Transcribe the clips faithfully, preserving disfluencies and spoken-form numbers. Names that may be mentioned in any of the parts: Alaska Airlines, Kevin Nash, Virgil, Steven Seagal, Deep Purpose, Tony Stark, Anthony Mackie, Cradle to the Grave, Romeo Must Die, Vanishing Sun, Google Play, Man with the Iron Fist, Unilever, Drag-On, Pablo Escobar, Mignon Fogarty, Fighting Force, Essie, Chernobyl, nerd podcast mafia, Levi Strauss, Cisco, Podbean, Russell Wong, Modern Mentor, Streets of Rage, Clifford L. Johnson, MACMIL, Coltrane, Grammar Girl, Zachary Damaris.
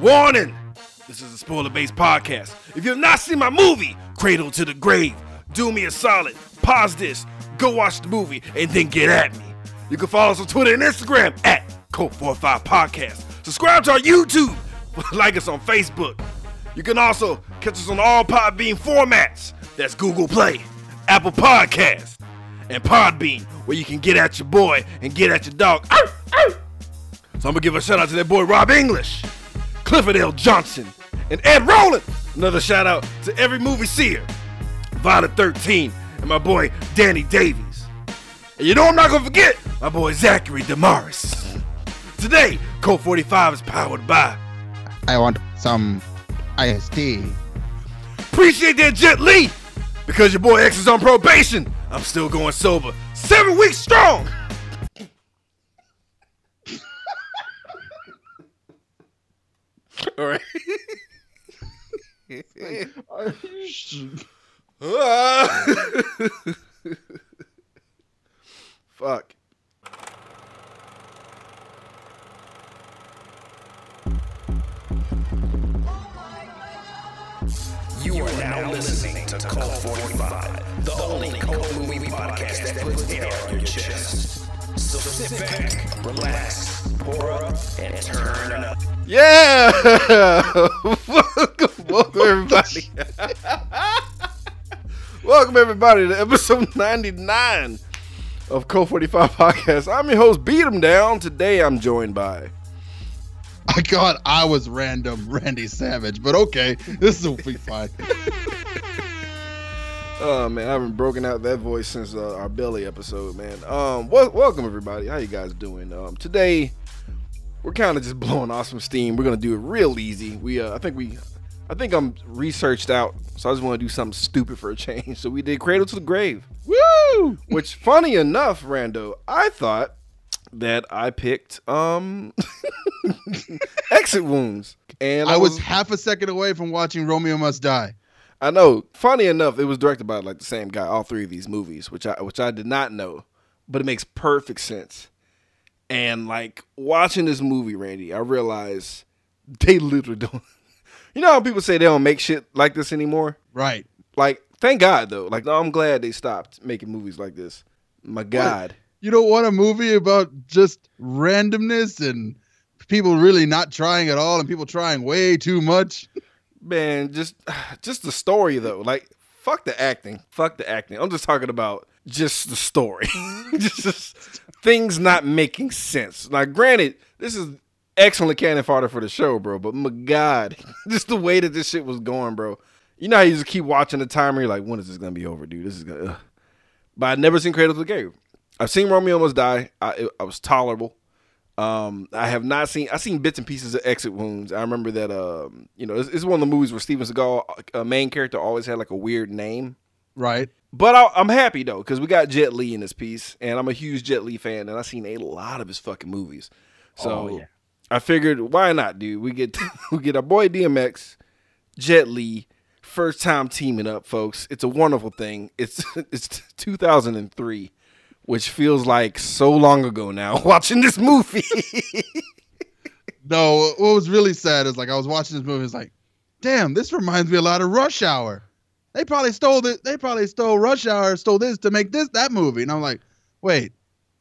Warning! This is a spoiler-based podcast. If you've not seen my movie, Cradle to the Grave, do me a solid, pause this, go watch the movie, and then get at me. You can follow us on Twitter and Instagram at Code forty-five Podcast. Subscribe to our YouTube. Like us on Facebook. You can also catch us on all Podbean formats. That's Google Play, Apple Podcasts, and Podbean, where you can get at your boy and get at your dog. Ow, ow. So I'm going to give a shout out to that boy Rob English, Clifford L. Johnson, and Ed Rowland. Another shout out to every movie seer, Vida thirteen, and my boy Danny Davies. And you know I'm not going to forget my boy Zachary Damaris. Today, Code forty-five is powered by I want some iced tea. Appreciate that, Jet Li. Because your boy X is on probation, I'm still going sober. Seven weeks strong. All right. Are you sure? uh, Fuck. You are now listening to Code forty-five, the only cult movie podcast that puts air on your chest. So sit back, relax, pour up, and turn up. Yeah! Welcome, welcome everybody. Welcome everybody to episode ninety-nine of Code forty-five Podcast. I'm your host, Beat'em Down. Today I'm joined by... I God, I was random Randy Savage, but okay, this will be fine. Oh man, I haven't broken out that voice since uh, our Belly episode, man. Um, well, welcome everybody. How you guys doing? Um, today we're kind of just blowing off some steam. We're gonna do it real easy. We, uh, I think we, I think I'm researched out, so I just want to do something stupid for a change. So we did Cradle to the Grave. Woo! Which, funny enough, Rando, I thought that I picked um Exit Wounds, and I, I was, was half a second away from watching Romeo Must Die. I know. Funny enough, it was directed by like the same guy. All three of these movies, which I which I did not know, but it makes perfect sense. And like watching this movie, Randy, I realized they literally don't. You know how people say they don't make shit like this anymore, right? Like, thank God though. Like, no, I'm glad they stopped making movies like this. My God. What? You don't want a movie about just randomness and people really not trying at all and people trying way too much? Man, just just the story, though. Like, fuck the acting. Fuck the acting. I'm just talking about just the story. just, just things not making sense. Now, granted, this is excellent cannon fodder for the show, bro, but my God, just the way that this shit was going, bro. You know how you just keep watching the timer? You're like, when is this going to be over, dude? This is going to... But I've never seen Cradle to the Grave. I've seen Romeo Must Die. I, I was tolerable. Um, I have not seen. I seen bits and pieces of Exit Wounds. I remember that. Um, you know, it's, it's one of the movies where Steven Seagal, a main character, always had like a weird name, right? But I, I'm happy though because we got Jet Li in this piece, and I'm a huge Jet Li fan, and I've seen a lot of his fucking movies. So oh, yeah. I figured, why not, dude? We get we get our boy D M X, Jet Li, first time teaming up, folks. It's a wonderful thing. It's it's two thousand three. Which feels like so long ago now, watching this movie. No, what was really sad is like I was watching this movie. It's like, damn, this reminds me a lot of Rush Hour. They probably stole this. They probably stole Rush Hour, stole this to make this that movie. And I'm like, wait,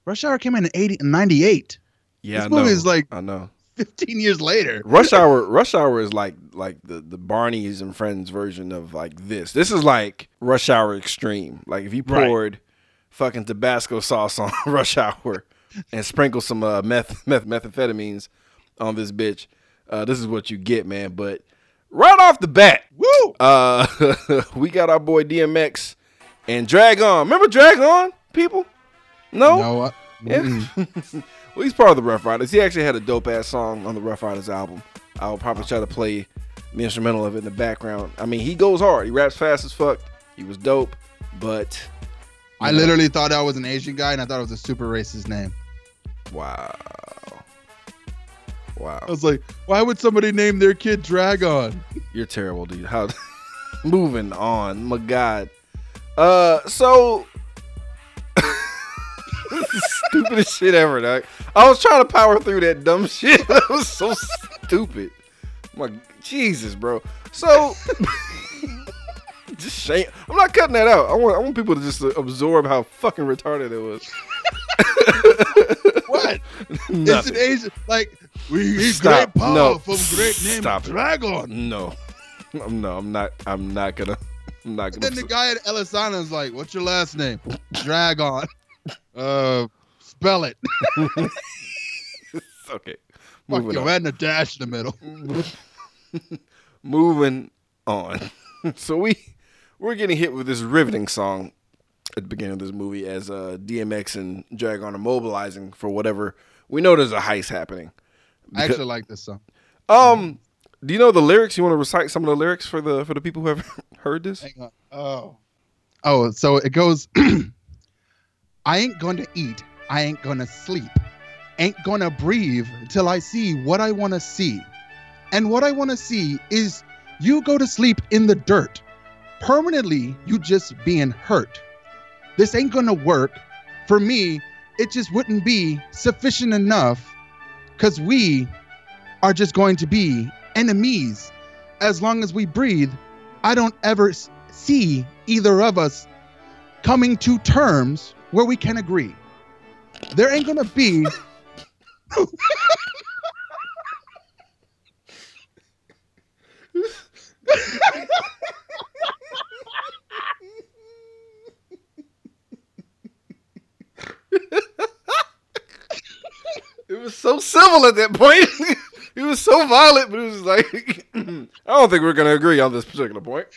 Rush Hour came in eighty, ninety-eight. Yeah, this I movie know. is like I know. fifteen years later. Rush Hour. Rush Hour is like like the the Barney's and Friends version of like this. This is like Rush Hour Extreme. Like if you poured. Right. Fucking Tabasco sauce on Rush Hour and sprinkle some uh, meth, meth methamphetamines on this bitch. Uh, this is what you get, man. But right off the bat, woo, uh, we got our boy D M X and Drag-On. Remember Drag-On, people? No, no, uh, yeah. Well, he's part of the Rough Riders. He actually had a dope ass song on the Rough Riders album. I'll probably try to play the instrumental of it in the background. I mean, he goes hard. He raps fast as fuck. He was dope, but. I literally thought I was an Asian guy, and I thought it was a super racist name. Wow. Wow. I was like, why would somebody name their kid Drag-On? You're terrible, dude. How? Moving on. My God. Uh, so... This is the stupidest shit ever, dog. I was trying to power through that dumb shit. That was so stupid. My Jesus, bro. So just shame. I'm not cutting that out. I want I want people to just absorb how fucking retarded it was. What? It's an Asian, like we great power no. from great name Stop Dragon. It. No, no, I'm not. I'm not gonna. I'm not gonna. And then the guy at Elisana is like, "What's your last name?" Dragon. Uh, spell it. Okay. Fuck you, adding a dash in the middle. Moving on. So we we're getting hit with this riveting song at the beginning of this movie as uh, D M X and Drag-On are mobilizing for whatever. We know there's a heist happening. Because, I actually like this song. Um, do you know the lyrics? You want to recite some of the lyrics for the for the people who haven't heard this? Hang on. Oh, oh, so it goes. I ain't gonna eat. I ain't gonna sleep. Ain't gonna breathe till I see what I wanna see. And what I wanna see is you go to sleep in the dirt. Permanently, you just being hurt. This ain't gonna work. For me, it just wouldn't be sufficient enough, because we are just going to be enemies. As long as we breathe, I don't ever see either of us coming to terms where we can agree. There ain't gonna be... It was so civil at that point. It was so violent, but it was like, I don't think we're gonna agree on this particular point.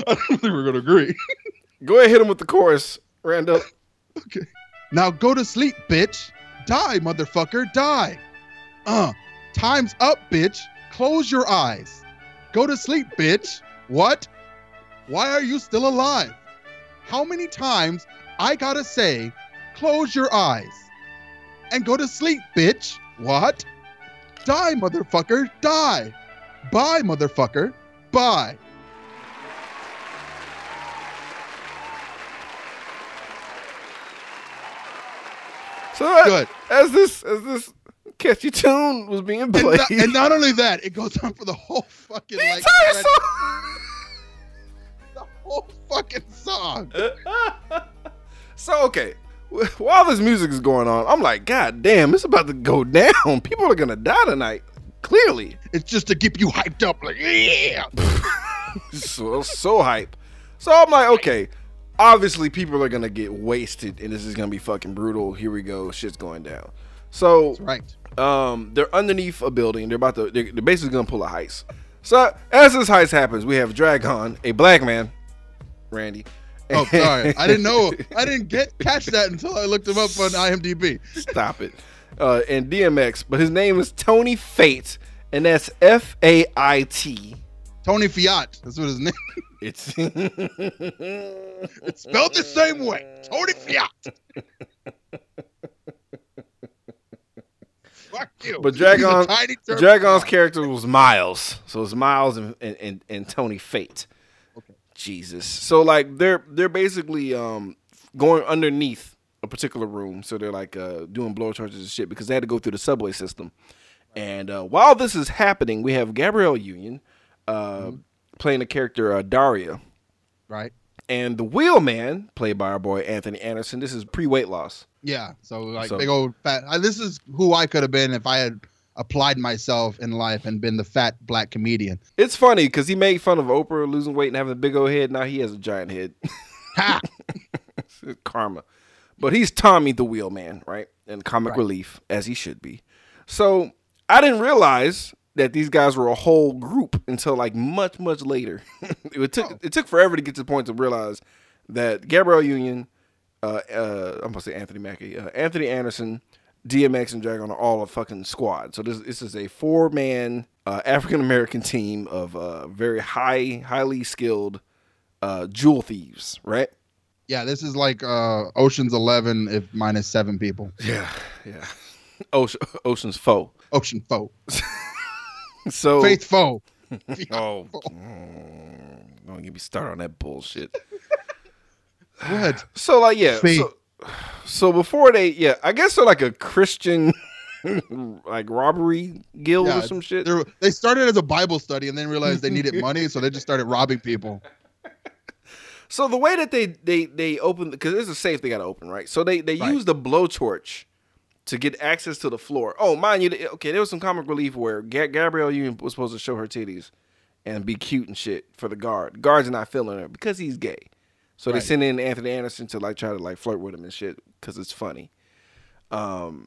I don't think we're gonna agree. Go ahead, hit him with the chorus, Rando. Okay. Now go to sleep, bitch. Die, motherfucker, die. Uh, time's up, bitch. Close your eyes. Go to sleep, bitch. What? Why are you still alive? How many times I gotta say, close your eyes and go to sleep, bitch. What? Die, motherfucker, die. Bye, motherfucker, bye. So Good. As this as this catchy tune was being played, and not, and not only that, it goes on for the whole fucking the like entire song. The whole fucking song. So okay, while this music is going on, I'm like, God damn, it's about to go down. People are gonna die tonight. Clearly, it's just to keep you hyped up, like yeah, so so hype. So I'm like, okay. Obviously, people are going to get wasted, and this is going to be fucking brutal. Here we go. Shit's going down. So that's right. um, they're underneath a building. They're about to, they're, they're basically going to pull a heist. So as this heist happens, we have Drag-On, a black man, Randy. Oh, sorry. I didn't know. I didn't get catch that until I looked him up on I M D B. Stop it. Uh, and D M X, but his name is Tony Fate, and that's F A I T. Tony Fiat. That's what his name is. It's it's spelled the same way. Tony Fiat. Fuck you. But Drag-On, Drag-On's character was Miles. So it's Miles and, and, and Tony Fate. Okay. Jesus. So like they're they're basically um going underneath a particular room. So they're like uh doing blowtorches and shit because they had to go through the subway system. And uh, while this is happening, we have Gabrielle Union. Uh, mm-hmm. Playing the character uh, Daria, right? And the Wheelman, played by our boy Anthony Anderson. This is pre weight loss. Yeah, so like so, big old fat. I, this is who I could have been if I had applied myself in life and been the fat black comedian. It's funny because he made fun of Oprah losing weight and having a big old head. Now he has a giant head. Ha! Karma. But he's Tommy the Wheelman, right? And comic right. relief as he should be. So I didn't realize that these guys were a whole group until like much, much later. it took oh. it took forever to get to the point to realize that Gabrielle Union, uh, uh, I'm going to say Anthony Mackie, uh, Anthony Anderson, D M X, and Drag-On are all a fucking squad. So this this is a four-man uh, African-American team of uh, very high, highly skilled uh, jewel thieves, right? Yeah, this is like uh, Ocean's Eleven if minus seven people. Yeah, yeah. Ocean, Ocean's Foe. Ocean Foe. So faithful. Oh, don't get me started on that bullshit. What? So like yeah. So, so before they yeah, I guess they're like a Christian like robbery guild yeah, or some shit. They started as a Bible study and then realized they needed money, so they just started robbing people. So the way that they they they open, because there's a safe they got to open, right? So they they right. use the blowtorch to get access to the floor. Oh, mind you, okay, there was some comic relief where G- Gabrielle Union was supposed to show her titties and be cute and shit for the guard. Guard's not feeling her because he's gay. So right. they send in Anthony Anderson to like try to like flirt with him and shit because it's funny. Um,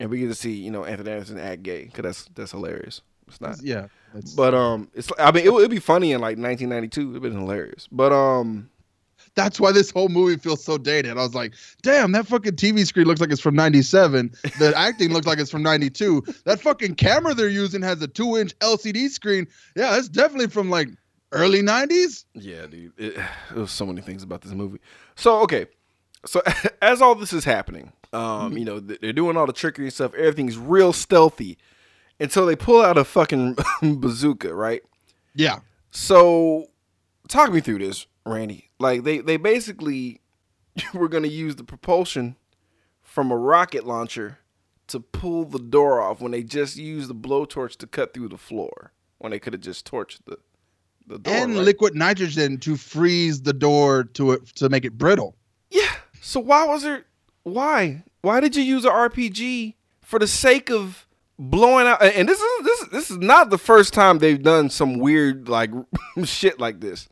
and we get to see, you know, Anthony Anderson act gay because that's that's hilarious. It's not, yeah, it's, but um, it's I mean it would be funny in like nineteen ninety-two. It'd been hilarious, but um, that's why this whole movie feels so dated. I was like, damn, that fucking T V screen looks like it's from ninety-seven. The acting looks like it's from ninety-two. That fucking camera they're using has a two-inch L C D screen. Yeah, that's definitely from like early nineties. Yeah, dude, it, it was so many things about this movie. So okay, so as all this is happening, um, you know, they're doing all the trickery and stuff. Everything's real stealthy. And so they pull out a fucking bazooka, right? Yeah. So talk me through this, Randy. Like they, they basically were going to use the propulsion from a rocket launcher to pull the door off when they just used the blowtorch to cut through the floor when they could have just torched the, the door. And right? liquid nitrogen to freeze the door to it, to make it brittle. Yeah. So why was there, why? Why did you use an R P G for the sake of blowing out? And this is this this is not the first time they've done some weird like shit like this,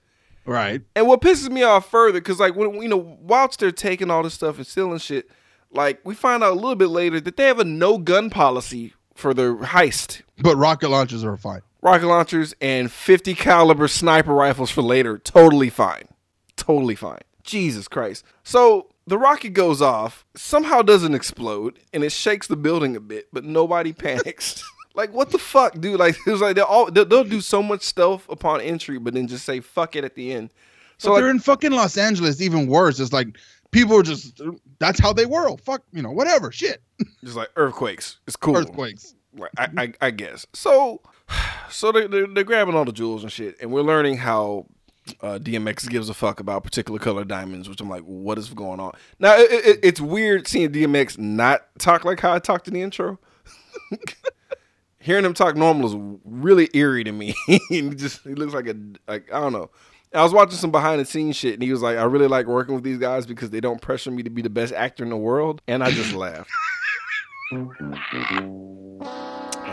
right? And what pisses me off further, because like when you know whilst they're taking all this stuff and stealing shit, like we find out a little bit later that they have a no gun policy for their heist. But rocket launchers are fine. Rocket launchers and fifty caliber sniper rifles for later, totally fine, totally fine. Jesus Christ! So the rocket goes off, somehow doesn't explode, and it shakes the building a bit, but nobody panics. Like, what the fuck, dude? Like, it was like they'll, all, they'll, they'll do so much stealth upon entry, but then just say fuck it at the end. So but like, they're in fucking Los Angeles, even worse. It's like people are just, that's how they whirl. Fuck, you know, whatever, shit. Just like earthquakes. It's cool. Earthquakes. Like, I, I, I guess. So, so they're, they're, they're grabbing all the jewels and shit, and we're learning how Uh, D M X gives a fuck about particular color diamonds, which I'm like, what is going on? Now, it, it, it's weird seeing D M X not talk like how I talked in the intro. Hearing him talk normal is really eerie to me. He just he looks like a, like, I don't know. I was watching some behind the scenes shit, and he was like, I really like working with these guys because they don't pressure me to be the best actor in the world. And I just laughed. I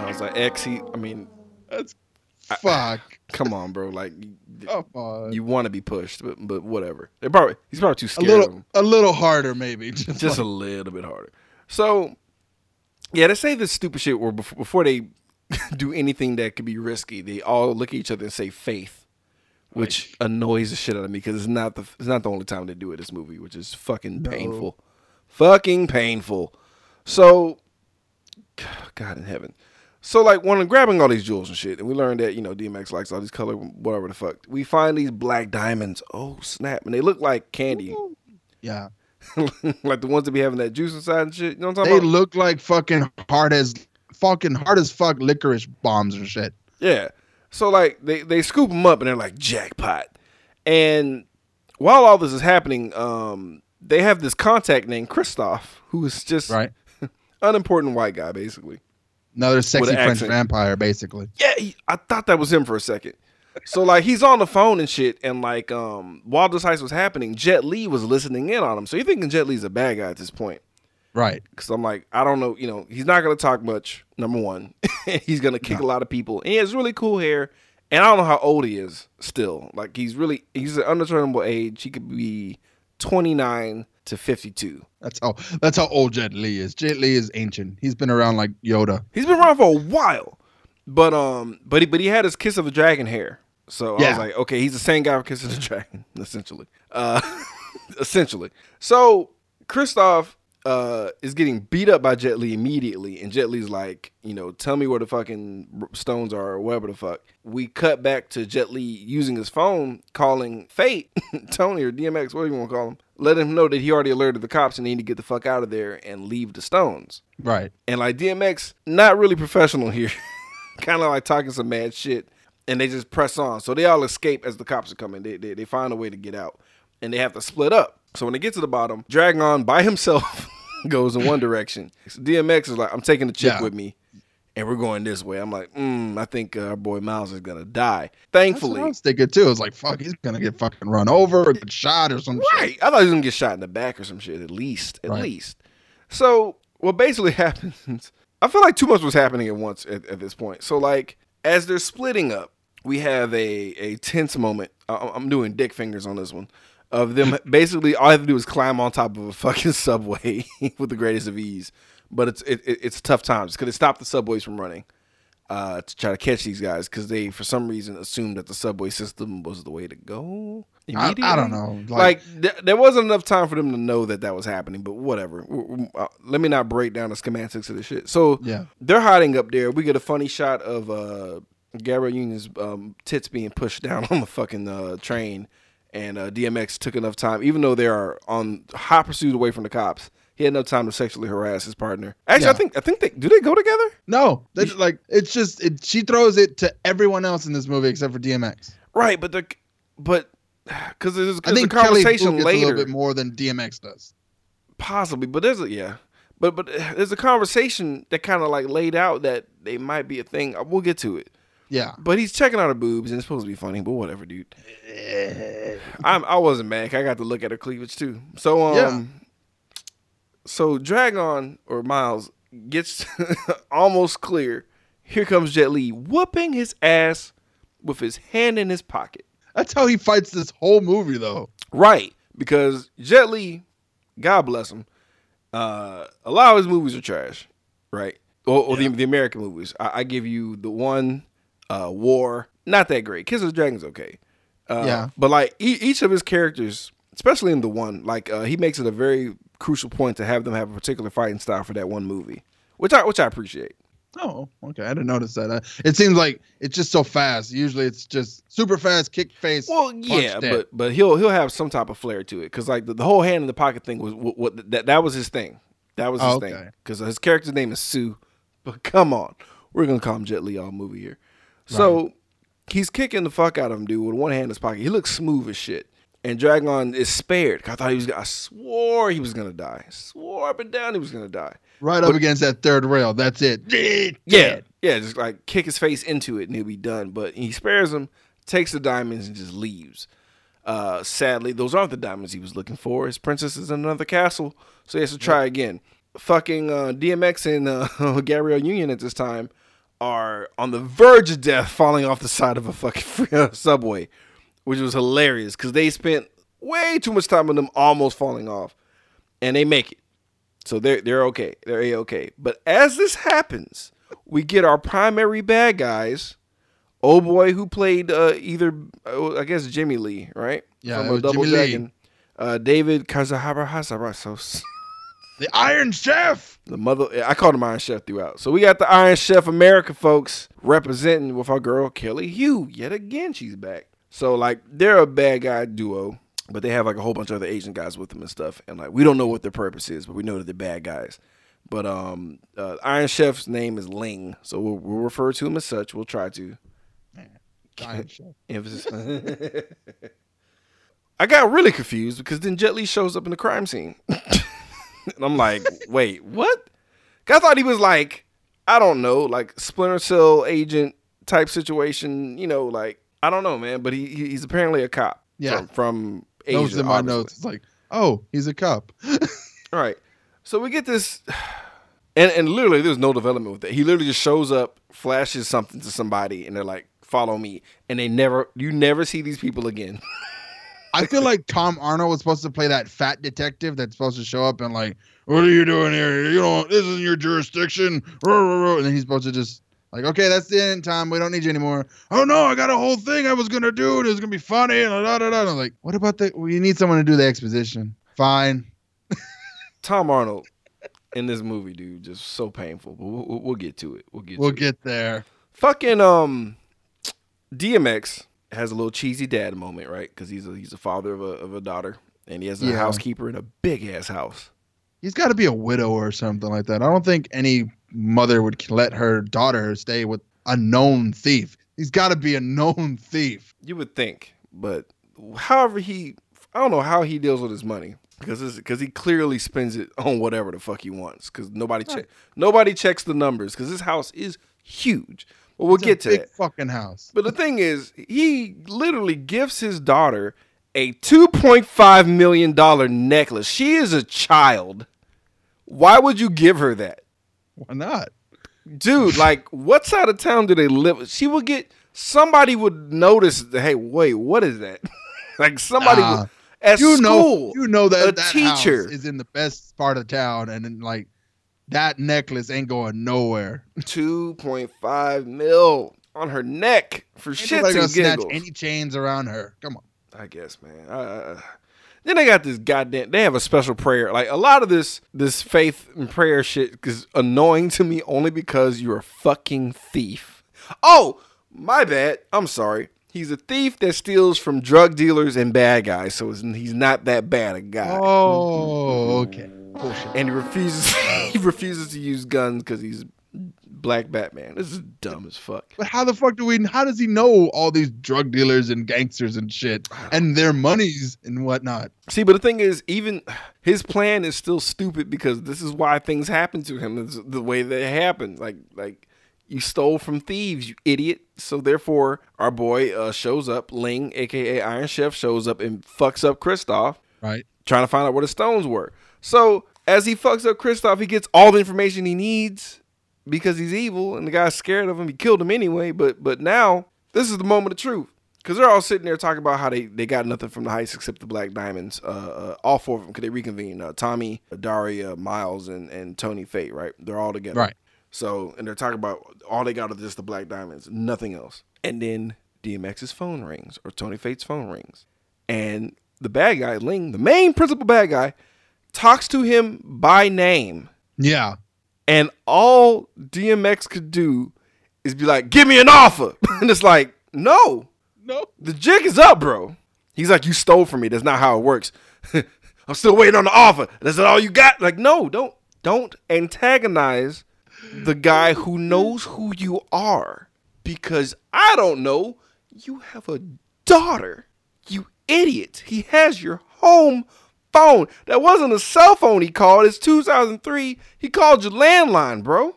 was like, X, he, I mean, that's Fuck! I, come on, bro. Like, come on. You want to be pushed, but but whatever. They're probably he's probably too scared. A little, of him. A little harder, maybe. Just, just like. a little bit harder. So, yeah, they say this stupid shit where before, before they do anything that could be risky, they all look at each other and say faith, which right. annoys the shit out of me because it's not the it's not the only time they do it. This movie, which is fucking no. painful, fucking painful. So, God in heaven. So, like, when I'm grabbing all these jewels and shit, and we learned that, you know, D M X likes all these color, whatever the fuck, we find these black diamonds. Oh, snap. And they look like candy. Yeah. Like the ones that be having that juice inside and shit. You know what I'm talking they about? They look like fucking hard as, fucking hard as fuck licorice bombs and shit. Yeah. So, like, they, they scoop them up, and they're like, jackpot. And while all this is happening, um, they have this contact named Christoph, who is just right. unimportant white guy, basically. Another sexy French accent. Vampire, basically. Yeah, he, I thought that was him for a second. So, like, he's on the phone and shit, and, like, um, while this heist was happening, Jet Li was listening in on him. So you're thinking Jet Li's a bad guy at this point. Right. Because I'm like, I don't know, you know, he's not going to talk much, number one. He's going to kick no. a lot of people. And he has really cool hair, and I don't know how old he is still. Like, he's really, he's an undeterminable age. He could be twenty-nine to fifty-two. That's how that's how old Jet Li is. Jet Li is ancient. He's been around like Yoda. He's been around for a while. But um but he but he had his Kiss of the Dragon hair. So yeah. I was like, okay, he's the same guy with Kiss of the Dragon, essentially. Uh essentially. So Christoph uh is getting beat up by Jet Li immediately, and Jet Li's like, you know, tell me where the fucking stones are or whatever the fuck. We cut back to Jet Li using his phone, calling Fate, Tony or D M X, whatever you want to call him. Let him know that he already alerted the cops and they need to get the fuck out of there and leave the stones. Right. And like D M X, not really professional here. Kind of like talking some mad shit. And they just press on. So they all escape as the cops are coming. They, they, they find a way to get out. And they have to split up. So when they get to the bottom, Drag-On by himself goes in one direction. So D M X is like, I'm taking the chick yeah. with me, and we're going this way. I'm like, mm, I think uh, our boy Miles is going to die. Thankfully. That's what I was thinking, too. It's like, fuck, he's going to get fucking run over or get shot or some right. shit. I thought he was going to get shot in the back or some shit, at least. At right. least. So what basically happens, I feel like too much was happening at once at, at this point. So, like, as they're splitting up, we have a, a tense moment. I, I'm doing dick fingers on this one. Of them, basically, all I have to do is climb on top of a fucking subway with the greatest of ease. But it's it, it, it's tough times because it stopped the subways from running uh, to try to catch these guys because they, for some reason, assumed that the subway system was the way to go. I, I don't know. Like, like th- there wasn't enough time for them to know that that was happening, but whatever. Uh, let me not break down the schematics of this shit. So yeah. they're hiding up there. We get a funny shot of uh, Gabrielle Union's um, tits being pushed down on the fucking uh, train. And uh, D M X took enough time, even though they are on high pursuit away from the cops. He had no time to sexually harass his partner. Actually, yeah. I think I think they do. They go together? No, they just, like it's just it, she throws it to everyone else in this movie except for D M X. Right, but the but because there's I think a conversation Kelly Hu later gets a little bit more than D M X does, possibly. But there's a yeah, but but there's a conversation that kind of like laid out that they might be a thing. We'll get to it. Yeah, but he's checking out her boobs, and it's supposed to be funny. But whatever, dude. I'm, I wasn't mad. I got to look at her cleavage too. So um, yeah. so Drag-On or Miles gets almost clear. Here comes Jet Li whooping his ass with his hand in his pocket. That's how he fights this whole movie, though. Right, because Jet Li, God bless him, uh, a lot of his movies are trash. Right, or, or yeah. the the American movies. I, I give you the one. Uh, War, not that great. Kiss of the Dragon's okay. Uh, yeah. But like e- each of his characters, especially in the one, like uh, he makes it a very crucial point to have them have a particular fighting style for that one movie, which I which I appreciate. Oh, okay. I didn't notice that. Uh, it seems like it's just so fast. Usually it's just super fast, kick face. Well, yeah, but, but he'll he'll have some type of flair to it because like the, the whole hand in the pocket thing was what, what that that was his thing. That was his oh, okay. thing because his character's name is Sue. But come on, we're gonna call him Jet Li all movie here. So right. he's kicking the fuck out of him, dude, with one hand in his pocket. He looks smooth as shit. And Drag-On is spared. I thought he was I swore he was gonna die. I swore up and down he was gonna die. Right but, up against that third rail. That's it. Yeah. Yeah, just like kick his face into it and he'll be done. But he spares him, takes the diamonds, and just leaves. Uh, sadly, those aren't the diamonds he was looking for. His princess is in another castle, so he has to try yep. again. Fucking uh, D M X and uh, Gabrielle Union at this time are on the verge of death, falling off the side of a fucking subway, which was hilarious because they spent way too much time on them almost falling off, and they make it, so they're they're okay, they're a-okay. But as this happens, we get our primary bad guys. Oh boy, who played uh, either I guess Jimmy Lee, right? Yeah, from a Double Jimmy Dragon. Lee. Uh, David Kazahara Hasarasos. The Iron Chef. The mother I called him Iron Chef throughout. So we got the Iron Chef America folks representing with our girl Kelly Hu. Yet again, she's back. So like they're a bad guy duo, but they have like a whole bunch of other Asian guys with them and stuff. And like we don't know what their purpose is, but we know that they're bad guys. But um uh, Iron Chef's name is Ling. So we'll, we'll refer to him as such. We'll try to Iron Chef. Emphasis. I got really confused because then Jet Li shows up in the crime scene. And I'm like, wait, what? I thought he was like, I don't know, like Splinter Cell agent type situation. You know, like, I don't know, man. But he he's apparently a cop yeah. from, from Asia. Those in my obviously. Notes. It's like, oh, he's a cop. All right. So we get this. And, and literally, there's no development with that. He literally just shows up, flashes something to somebody, and they're like, follow me. And they never, you never see these people again. I feel like Tom Arnold was supposed to play that fat detective that's supposed to show up and like, what are you doing here? You don't. This isn't your jurisdiction. And then he's supposed to just like, okay, that's the end, Tom. We don't need you anymore. Oh no, I got a whole thing I was gonna do and it was gonna be funny and da da da. I'm like, what about the? We need someone to do the exposition. Fine. Tom Arnold in this movie, dude, just so painful. But we'll, we'll get to it. We'll get. We'll to get it. There. Fucking um, D M X. Has a little cheesy dad moment, right? Because he's a he's a father of a of a daughter, and he has a yeah. housekeeper in a big ass house. He's got to be a widow or something like that. I don't think any mother would let her daughter stay with a known thief. He's got to be a known thief. You would think, but however he, I don't know how he deals with his money. Because because he clearly spends it on whatever the fuck he wants. Because nobody right. che- nobody checks the numbers. Because his house is huge. But we'll it's get a to big that fucking house. But the thing is, he literally gifts his daughter a two point five million dollars necklace. She is a child. Why would you give her that? Why not? Dude, like, what side of town do they live? She would get, somebody would notice, hey, wait, what is that? Like, somebody nah. would, at you school, know, you know that a that teacher house is in the best part of town, and then, like, that necklace ain't going nowhere. two point five mil on her neck for ain't shits and giggles. Snatch any chains around her. Come on. I guess, man. Uh, then they got this goddamn, they have a special prayer. Like, a lot of this this faith and prayer shit is annoying to me only because you're a fucking thief. Oh, my bad. I'm sorry. He's a thief that steals from drug dealers and bad guys, so it's, he's not that bad a guy. Oh, okay. Bullshit. And he refuses he refuses to use guns because he's Black Batman. This is dumb as fuck. But how the fuck do we how does he know all these drug dealers and gangsters and shit and their monies and whatnot? See, but the thing is, even his plan is still stupid, because this is why things happen to him is the way they happen. Like like you stole from thieves, you idiot. So therefore our boy uh, shows up, Ling, aka Iron Chef, shows up and fucks up Christoph. Right. Trying to find out where the stones were. So as he fucks up Christoph, he gets all the information he needs because he's evil, and the guy's scared of him. He killed him anyway, but but now this is the moment of truth, because they're all sitting there talking about how they, they got nothing from the heist except the black diamonds. Uh, uh, all four of them, because they reconvene. Uh, Tommy, Daria, Miles, and, and Tony Fate, right? They're all together. Right. So, and they're talking about all they got is just the black diamonds, nothing else. And then D M X's phone rings, or Tony Fate's phone rings. And the bad guy, Ling, the main principal bad guy, talks to him by name. Yeah. And all D M X could do is be like, give me an offer. And it's like, no. No. The jig is up, bro. He's like, you stole from me. That's not how it works. I'm still waiting on the offer. That's all you got? Like, no, don't don't antagonize the guy who knows who you are. Because I don't know. You have a daughter. You idiot. He has your home phone. That wasn't a cell phone he called. It's two thousand three. He called your landline, bro.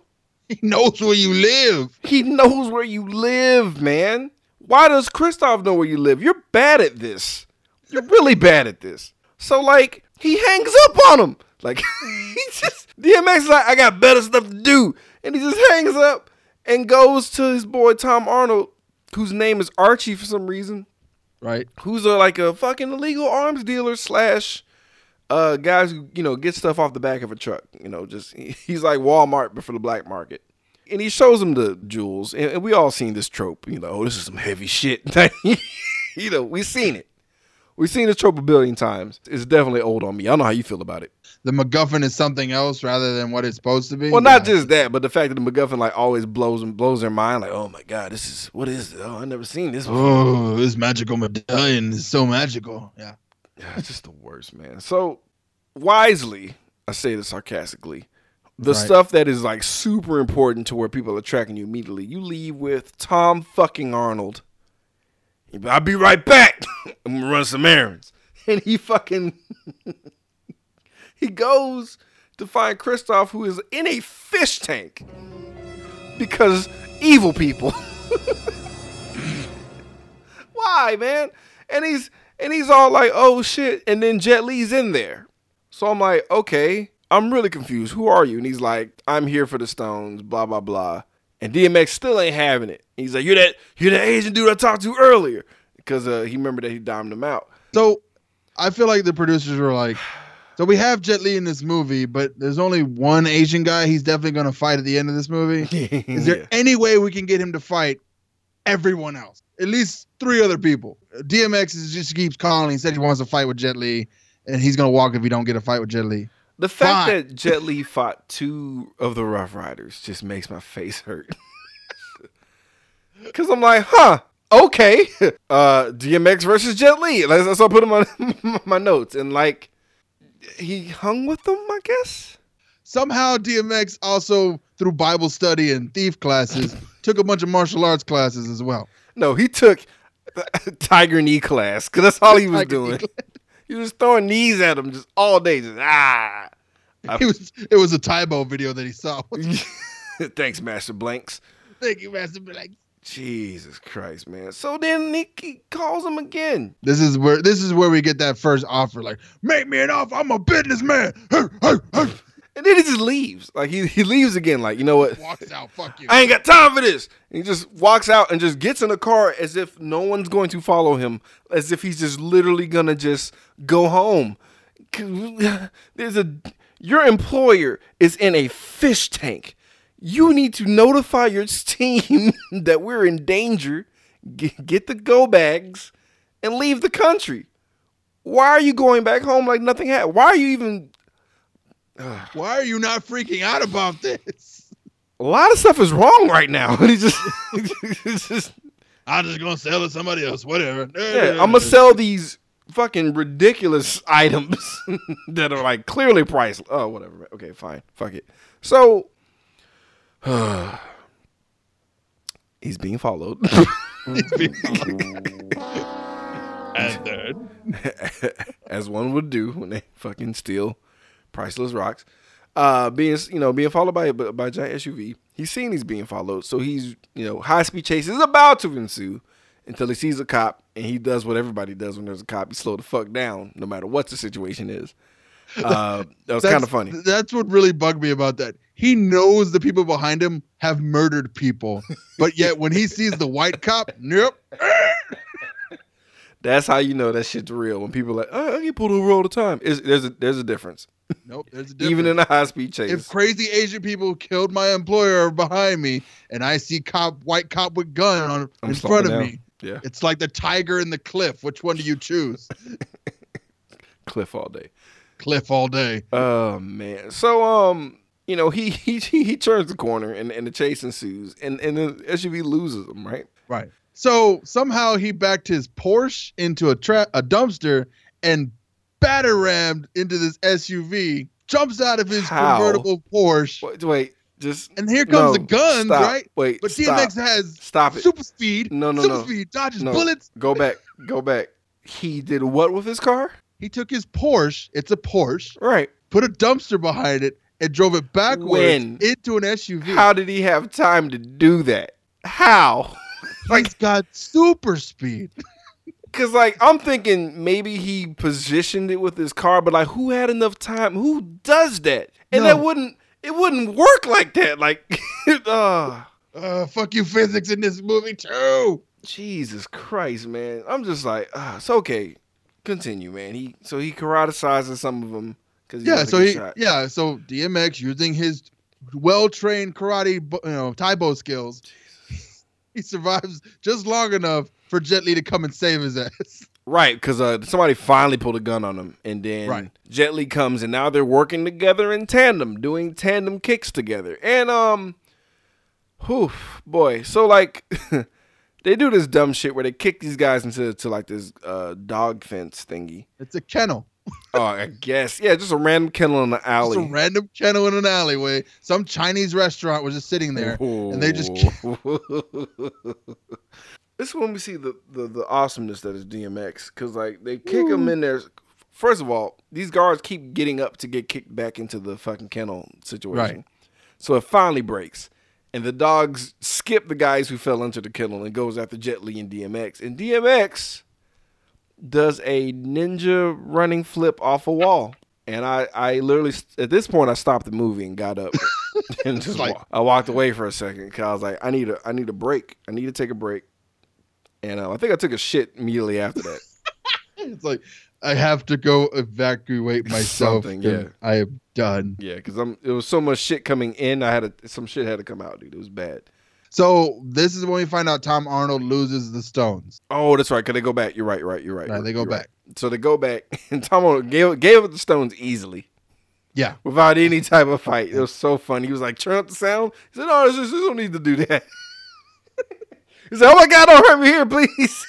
He knows where you live. He knows where you live, man. Why does Christoph know where you live? You're bad at this. You're really bad at this. So, like, he hangs up on him. Like, he just, D M X is like, I got better stuff to do. And he just hangs up and goes to his boy Tom Arnold, whose name is Archie for some reason. Right. Who's a, like a fucking illegal arms dealer slash... Uh, guys, who, you know, get stuff off the back of a truck. You know, just he, he's like Walmart, but for the black market. And he shows him the jewels, and, and we all seen this trope. You know, oh, this is some heavy shit. You know, we seen it. We've seen this trope a billion times. It's definitely old on me. I don't know how you feel about it. The MacGuffin is something else rather than what it's supposed to be. Well, not yeah. just that, but the fact that the MacGuffin like always blows and blows their mind. Like, oh my god, this is what is this? Oh, I never seen this before. Oh, this magical medallion is so magical. Yeah. It's just the worst, man. So wisely, I say this sarcastically, the right. stuff that is like super important to where people are tracking you immediately, you leave with Tom fucking Arnold. I'll be right back. I'm going to run some errands. And he fucking, he goes to find Christoph, who is in a fish tank because evil people. Why, man? And he's, And he's all like, oh, shit. And then Jet Li's in there. So I'm like, okay, I'm really confused. Who are you? And he's like, I'm here for the stones, blah, blah, blah. And D M X still ain't having it. And he's like, you're that you're that Asian dude I talked to earlier. Because uh, he remembered that he dimed him out. So I feel like the producers were like, so we have Jet Li in this movie, but there's only one Asian guy he's definitely going to fight at the end of this movie. Is there yeah. any way we can get him to fight everyone else? At least three other people. D M X is just keeps calling. He said he wants to fight with Jet Li, and he's gonna walk if he don't get a fight with Jet Li. The fact Fine. that Jet Li fought two of the Rough Riders just makes my face hurt. Cause I'm like, huh, okay, uh, D M X versus Jet Li. That's so I put him on my notes, and like he hung with them, I guess. Somehow D M X also through Bible study and thief classes took a bunch of martial arts classes as well. No, he took the Tiger Knee class because that's all he was Tiger doing. He was throwing knees at him just all day. Just, ah. It was, it was a Tae Bo video that he saw. Thanks, Master Blanks. Thank you, Master Blanks. Jesus Christ, man. So then Nikki calls him again. This is where this is where we get that first offer. Like, make me an offer. I'm a businessman. And then he just leaves. Like, he, he leaves again. Like, you know what? Walks out. Fuck you. I ain't got time for this. And he just walks out and just gets in the car as if no one's going to follow him. As if he's just literally going to just go home. There's a... Your employer is in a fish tank. You need to notify your team that we're in danger, G- get the go bags, and leave the country. Why are you going back home like nothing happened? Why are you even... Uh, Why are you not freaking out about this? A lot of stuff is wrong right now. It's just, it's just, I'm just going to sell it to somebody else, whatever. Yeah, I'm going to sell these... fucking ridiculous items that are like clearly priced. Oh, whatever. Okay, fine. Fuck it. So uh, he's being followed. He's being followed. And then, as one would do when they fucking steal priceless rocks, uh, being you know being followed by by a giant S U V. He's seeing he's being followed, so he's you know high speed chase is about to ensue. Until he sees a cop, and he does what everybody does when there's a cop. He slow the fuck down, no matter what the situation is. Uh, that was kind of funny. That's what really bugged me about that. He knows the people behind him have murdered people, but yet when he sees the white cop, nope. That's how you know that shit's real. When people are like, oh, I get pulled over all the time. It's, there's, a, there's a difference. Nope, there's a difference. Even in a high-speed chase. If crazy Asian people killed my employer behind me, and I see cop, white cop with gun on, in front of down. me, yeah. It's like the tiger and the cliff. Which one do you choose? Cliff all day. Cliff all day. Oh, man. So, um, you know, he he he turns the corner and, and the chase ensues. And, and the S U V loses him, right? Right. So somehow he backed his Porsche into a tra- a dumpster and batter-rammed into this S U V, jumps out of his How? convertible Porsche. Wait, wait. Just, and here comes no, the guns, stop, right? Wait, but D M X stop, has stop it. super speed. No, no, super no. speed, dodges no, bullets. Go back, go back. He did what with his car? He took his Porsche. It's a Porsche, right? Put a dumpster behind it and drove it backwards when? into an S U V. How did he have time to do that? How? Like, he's got super speed. Because, like, I'm thinking maybe he positioned it with his car, but, like, who had enough time? Who does that? And no. that wouldn't, it wouldn't work like that. Like, uh, uh, fuck you physics in this movie, too. Jesus Christ, man. I'm just like, uh, it's okay. Continue, man. He So he karaticizes some of them. Cause he yeah, so he, shot. yeah, so D M X using his well-trained karate, you know, Tae Bo skills. He survives just long enough for Jet Li to come and save his ass. Right, because uh, somebody finally pulled a gun on him, and then right. Jet Li comes, and now they're working together in tandem, doing tandem kicks together. And, um, whew, boy. So, like, they do this dumb shit where they kick these guys into, to, like, this uh, dog fence thingy. It's a kennel. Oh, I guess. Yeah, just a random kennel in an alley. Just a random kennel in an alleyway. Some Chinese restaurant was just sitting there, Ooh. and they just... This is when we see the, the, the awesomeness that is D M X, because, like, they kick Ooh. him in there. First of all, these guards keep getting up to get kicked back into the fucking kennel situation. Right. So it finally breaks, and the dogs skip the guys who fell into the kennel and goes after Jet Li and D M X. And D M X... does a ninja running flip off a wall, and I, I literally at this point I stopped the movie and got up and just like, walked. I walked away for a second because I was like, I need a I need a break, I need to take a break, and uh, I think I took a shit immediately after that. It's like I have to go evacuate myself. Yeah, I am done. Yeah, because I'm. It was so much shit coming in. I had a, some shit had to come out, dude. It was bad. So this is when we find out Tom Arnold loses the stones. Oh, that's right. Because they go back. You're right. You're right. You're right. right they go back. Right. So they go back, and Tom Arnold gave, gave up the stones easily. Yeah. Without any type of fight. It was so funny. He was like, turn up the sound. He said, oh, this is, this don't need to do that. He said, oh, my God, don't hurt me here, please.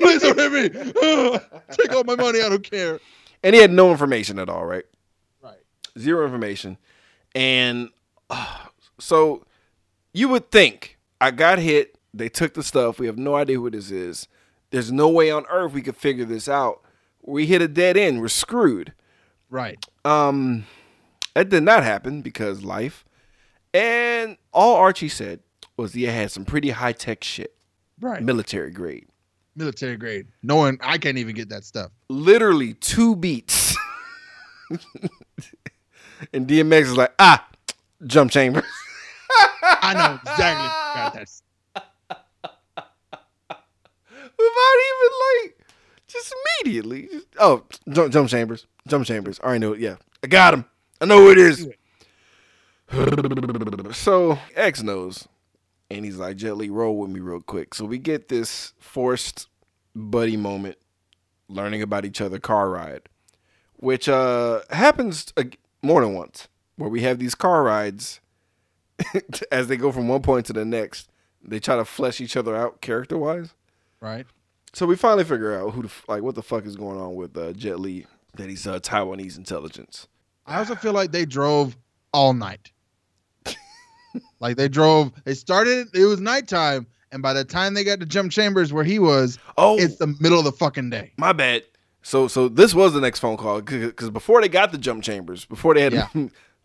Please don't hurt me. Oh, take all my money. I don't care. And he had no information at all, right? Right. Zero information. And uh, so you would think, I got hit. They took the stuff. We have no idea who this is. There's no way on earth we could figure this out. we hit a dead end. We're screwed. Right. Um, that did not happen because life. And all Archie said was he had some pretty high tech shit. Right. Military grade. Military grade. No one, I can't even get that stuff. Literally two beats. And D M X is like, ah, jump chamber. I know exactly about that. Without even like, just immediately. Just, oh, jump, jump chambers, jump chambers. I already know it. Yeah, I got him. I know who it is. So X knows, and he's like, Jet Li, roll with me real quick. So we get this forced buddy moment, learning about each other car ride, which uh happens uh, more than once, where we have these car rides. As they go from one point to the next, they try to flesh each other out character wise. Right. So we finally figure out who the, like what the fuck is going on with uh, Jet Li, that he's uh, Taiwanese intelligence. I also feel like they drove all night. Like they drove. They started. It was nighttime, and by the time they got to Jump Chambers where he was, oh, it's the middle of the fucking day. My bad. So so this was the next phone call, because before they got to Jump Chambers, before they had. Yeah.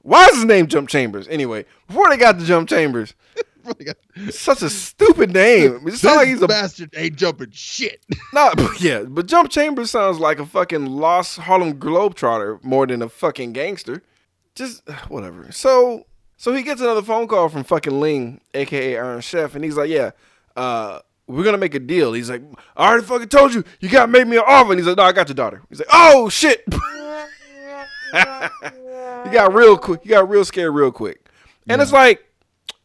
Why is his name Jump Chambers? Anyway, before they got to Jump Chambers, such a stupid name. It sounds like he's a bastard. Ain't jumping shit. No, nah, yeah, but Jump Chambers sounds like a fucking lost Harlem Globetrotter more than a fucking gangster. Just whatever. So, so he gets another phone call from fucking Ling, aka Iron Chef, and he's like, "Yeah, uh, we're gonna make a deal." He's like, "I already fucking told you, you gotta make me an offer." And he's like, "No, I got your daughter." He's like, "Oh shit." You got real quick. You got real scared real quick. And yeah. It's like,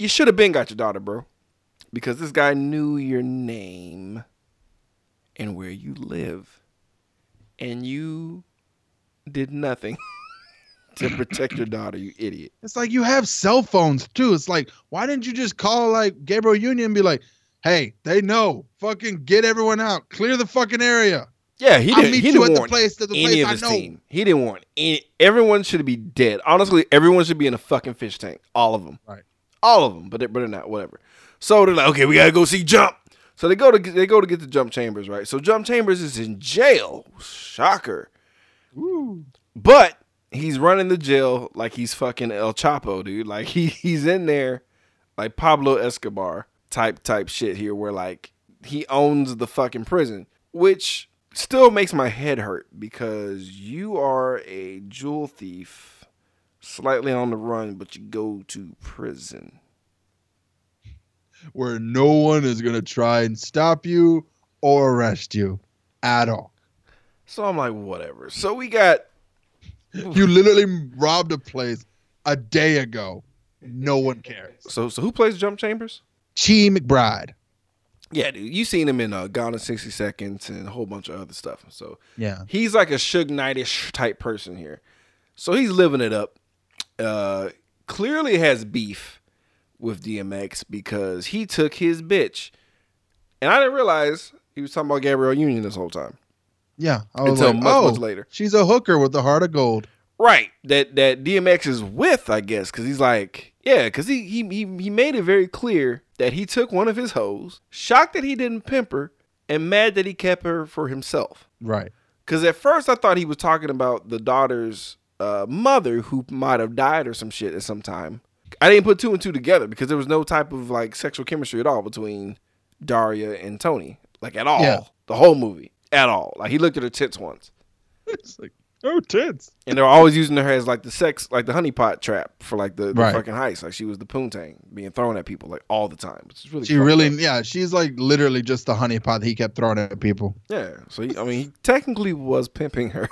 you should have been got your daughter, bro. Because this guy knew your name and where you live. And you did nothing to protect your daughter, you idiot. It's like, you have cell phones, too. It's like, why didn't you just call, like, Gabrielle Union and be like, hey, they know. Fucking get everyone out. Clear the fucking area. Yeah, he didn't, he didn't want the place, the any place of his I know. Team. He didn't want any. Everyone should be dead. Honestly, everyone should be in a fucking fish tank. All of them. Right. All of them. But they're, but they're not. Whatever. So they're like, okay, we gotta go see Jump. So they go to they go to get the Jump Chambers, right? So Jump Chambers is in jail. Shocker. Woo. But he's running the jail like he's fucking El Chapo, dude. Like he he's in there, like Pablo Escobar type type shit here, where like he owns the fucking prison, which. Still makes my head hurt, because you are a jewel thief, slightly on the run, but you go to prison where no one is going to try and stop you or arrest you at all. So I'm like, whatever. So we got... You literally robbed a place a day ago. No one cares. So so who plays Jump Chambers? Chi McBride. Yeah, dude, you seen him in uh, Gone in sixty Seconds and a whole bunch of other stuff. So yeah, he's like a Suge Knight-ish type person here. So he's living it up. Uh, clearly has beef with D M X because he took his bitch, and I didn't realize he was talking about Gabrielle Union this whole time. Yeah, I was until like, much, oh, much later. She's a hooker with a heart of gold, right? That that D M X is with, I guess, because he's like, yeah, because he he he he made it very clear that he took one of his hoes, shocked that he didn't pimp her, and mad that he kept her for himself. Right. Because at first I thought he was talking about the daughter's uh, mother, who might have died or some shit at some time. I didn't put two and two together because there was no type of like sexual chemistry at all between Daria and Tony. Like at all. Yeah. The whole movie. At all. Like he looked at her tits once. It's like, oh, tits. And they're always using her as like the sex, like the honeypot trap for like the, the right. fucking heist. Like she was the poontang being thrown at people like all the time. Which is really she really, up. Yeah, she's like literally just the honeypot that he kept throwing at people. Yeah. So, he, I mean, he technically was pimping her.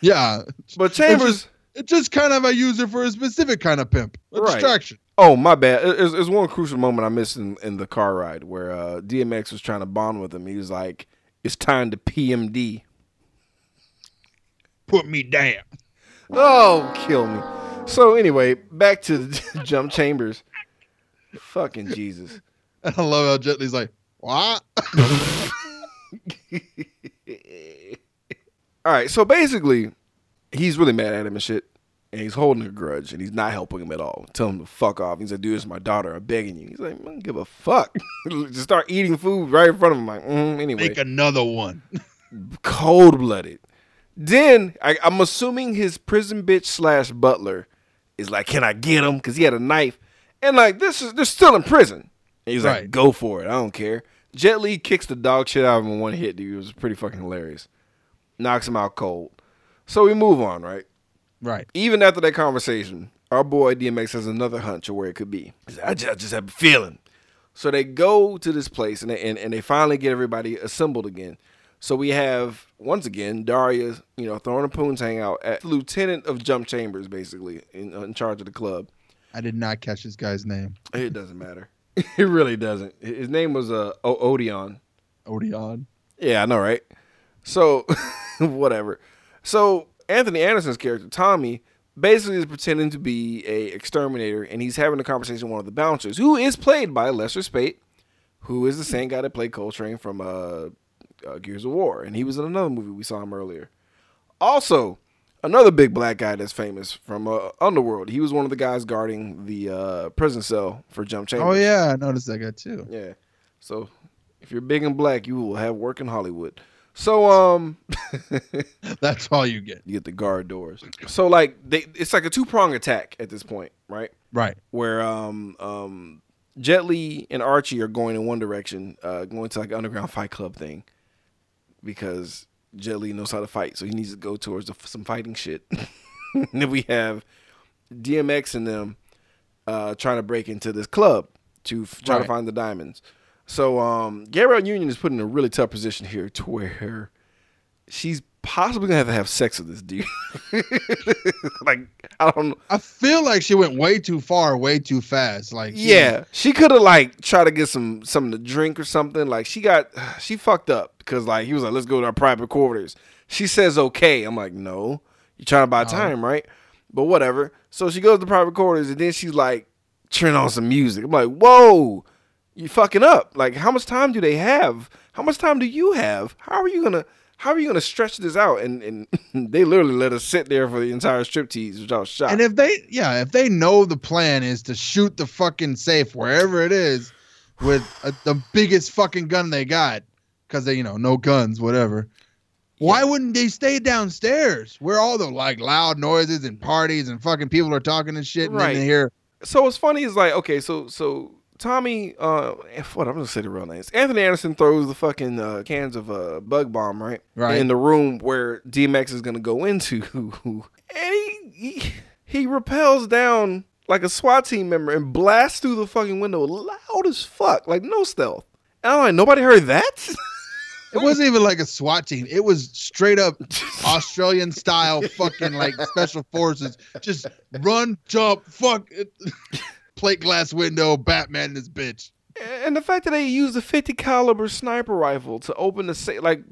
Yeah. But Chambers. It's just, it just kind of, I use her for a specific kind of pimp. A right. Distraction. Oh, my bad. There's one crucial moment I missed in, in the car ride where uh, D M X was trying to bond with him. He was like, it's time to P M D. Put me down. Oh, kill me. So anyway, back to the Jump Chambers. Fucking Jesus. I love how Jet Li's like, what? All right, so basically, he's really mad at him and shit, and he's holding a grudge, and he's not helping him at all. Tell him to fuck off. He's like, dude, it's my daughter. I'm begging you. He's like, I don't give a fuck. Just start eating food right in front of him. Like, mm, anyway. Make another one. Cold-blooded. Then I, I'm assuming his prison bitch slash butler is like, can I get him? Because he had a knife. And like, this is they're still in prison. And he's right. like, go for it. I don't care. Jet Li kicks the dog shit out of him in one hit, dude. It was pretty fucking hilarious. Knocks him out cold. So we move on, right? Right. Even after that conversation, our boy D M X has another hunch of where it could be. He's like, I, just, I just have a feeling. So they go to this place, and they, and, and they finally get everybody assembled again. So we have, once again, Daria, you know, throwing a poons hangout at Lieutenant of Jump Chambers, basically, in, in charge of the club. I did not catch this guy's name. It doesn't matter. It really doesn't. His name was uh, o- Odeon. Odeon? Yeah, I know, right? So, whatever. So, Anthony Anderson's character, Tommy, basically is pretending to be a exterminator, and he's having a conversation with one of the bouncers, who is played by Lester Spate, who is the same guy that played Coltrane from uh, uh, Gears of War, and he was in another movie. We saw him earlier. Also, another big black guy that's famous from uh, Underworld. He was one of the guys guarding the uh, prison cell for Jump Chambers. Oh, yeah. I noticed that guy, too. Yeah. So, if you're big and black, you will have work in Hollywood. So, um, that's all you get. You get the guard doors. So, like, they, it's like a two-prong attack at this point, right? Right. Where, um, um, Jet Li and Archie are going in one direction, uh, going to like an underground fight club thing because Jet Li knows how to fight. So he needs to go towards the, some fighting shit. And then we have D M X and them, uh, trying to break into this club to f- try right. to find the diamonds. So, um, Gabrielle Union is put in a really tough position here to where she's possibly going to have to have sex with this dude. Like, I don't know. I feel like she went way too far, way too fast. Like, she yeah, was... she could have, like, tried to get some something to drink or something. Like, she got, she fucked up because, like, he was like, let's go to our private quarters. She says, okay. I'm like, no, you're trying to buy time, right? But whatever. So she goes to private quarters and then she's like, turn on some music. I'm like, whoa. You fucking up. Like, how much time do they have? How much time do you have? How are you gonna how are you gonna stretch this out? And and they literally let us sit there for the entire striptease, which I was shocked. And if they yeah, if they know the plan is to shoot the fucking safe wherever it is with a, the biggest fucking gun they got, because they, you know, no guns, whatever. Yeah. Why wouldn't they stay downstairs where all the like loud noises and parties and fucking people are talking and shit and right. then they hear. So what's funny is like, okay, so so Tommy, uh, what I'm gonna say the real names. Anthony Anderson throws the fucking uh, cans of uh, bug bomb right, right in the room where D M X is gonna go into, and he, he he rappels down like a SWAT team member and blasts through the fucking window loud as fuck, like no stealth. And I'm like, nobody heard that. It wasn't even like a SWAT team. It was straight up Australian style fucking like special forces. Just run, jump, fuck. It. Plate glass window, Batman and his bitch. And the fact that they used a fifty caliber sniper rifle to open the safe, like,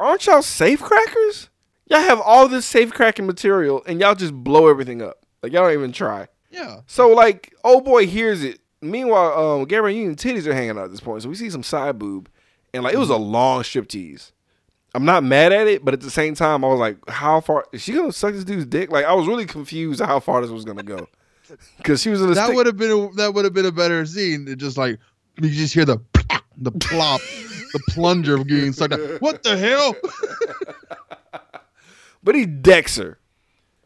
aren't y'all safe crackers? Y'all have all this safe cracking material and y'all just blow everything up. Like, y'all don't even try. Yeah. So, like, old boy hears it. Meanwhile, um, Gabrielle Union titties are hanging out at this point. So we see some side boob. And, like, it was a long striptease. I'm not mad at it, but at the same time, I was like, how far? Is she going to suck this dude's dick? Like, I was really confused how far this was going to go. Because she was in a that would have been a, that would have been a better scene. It just like you just hear the the plop, the plunger of getting sucked up. What the hell? But he decks her.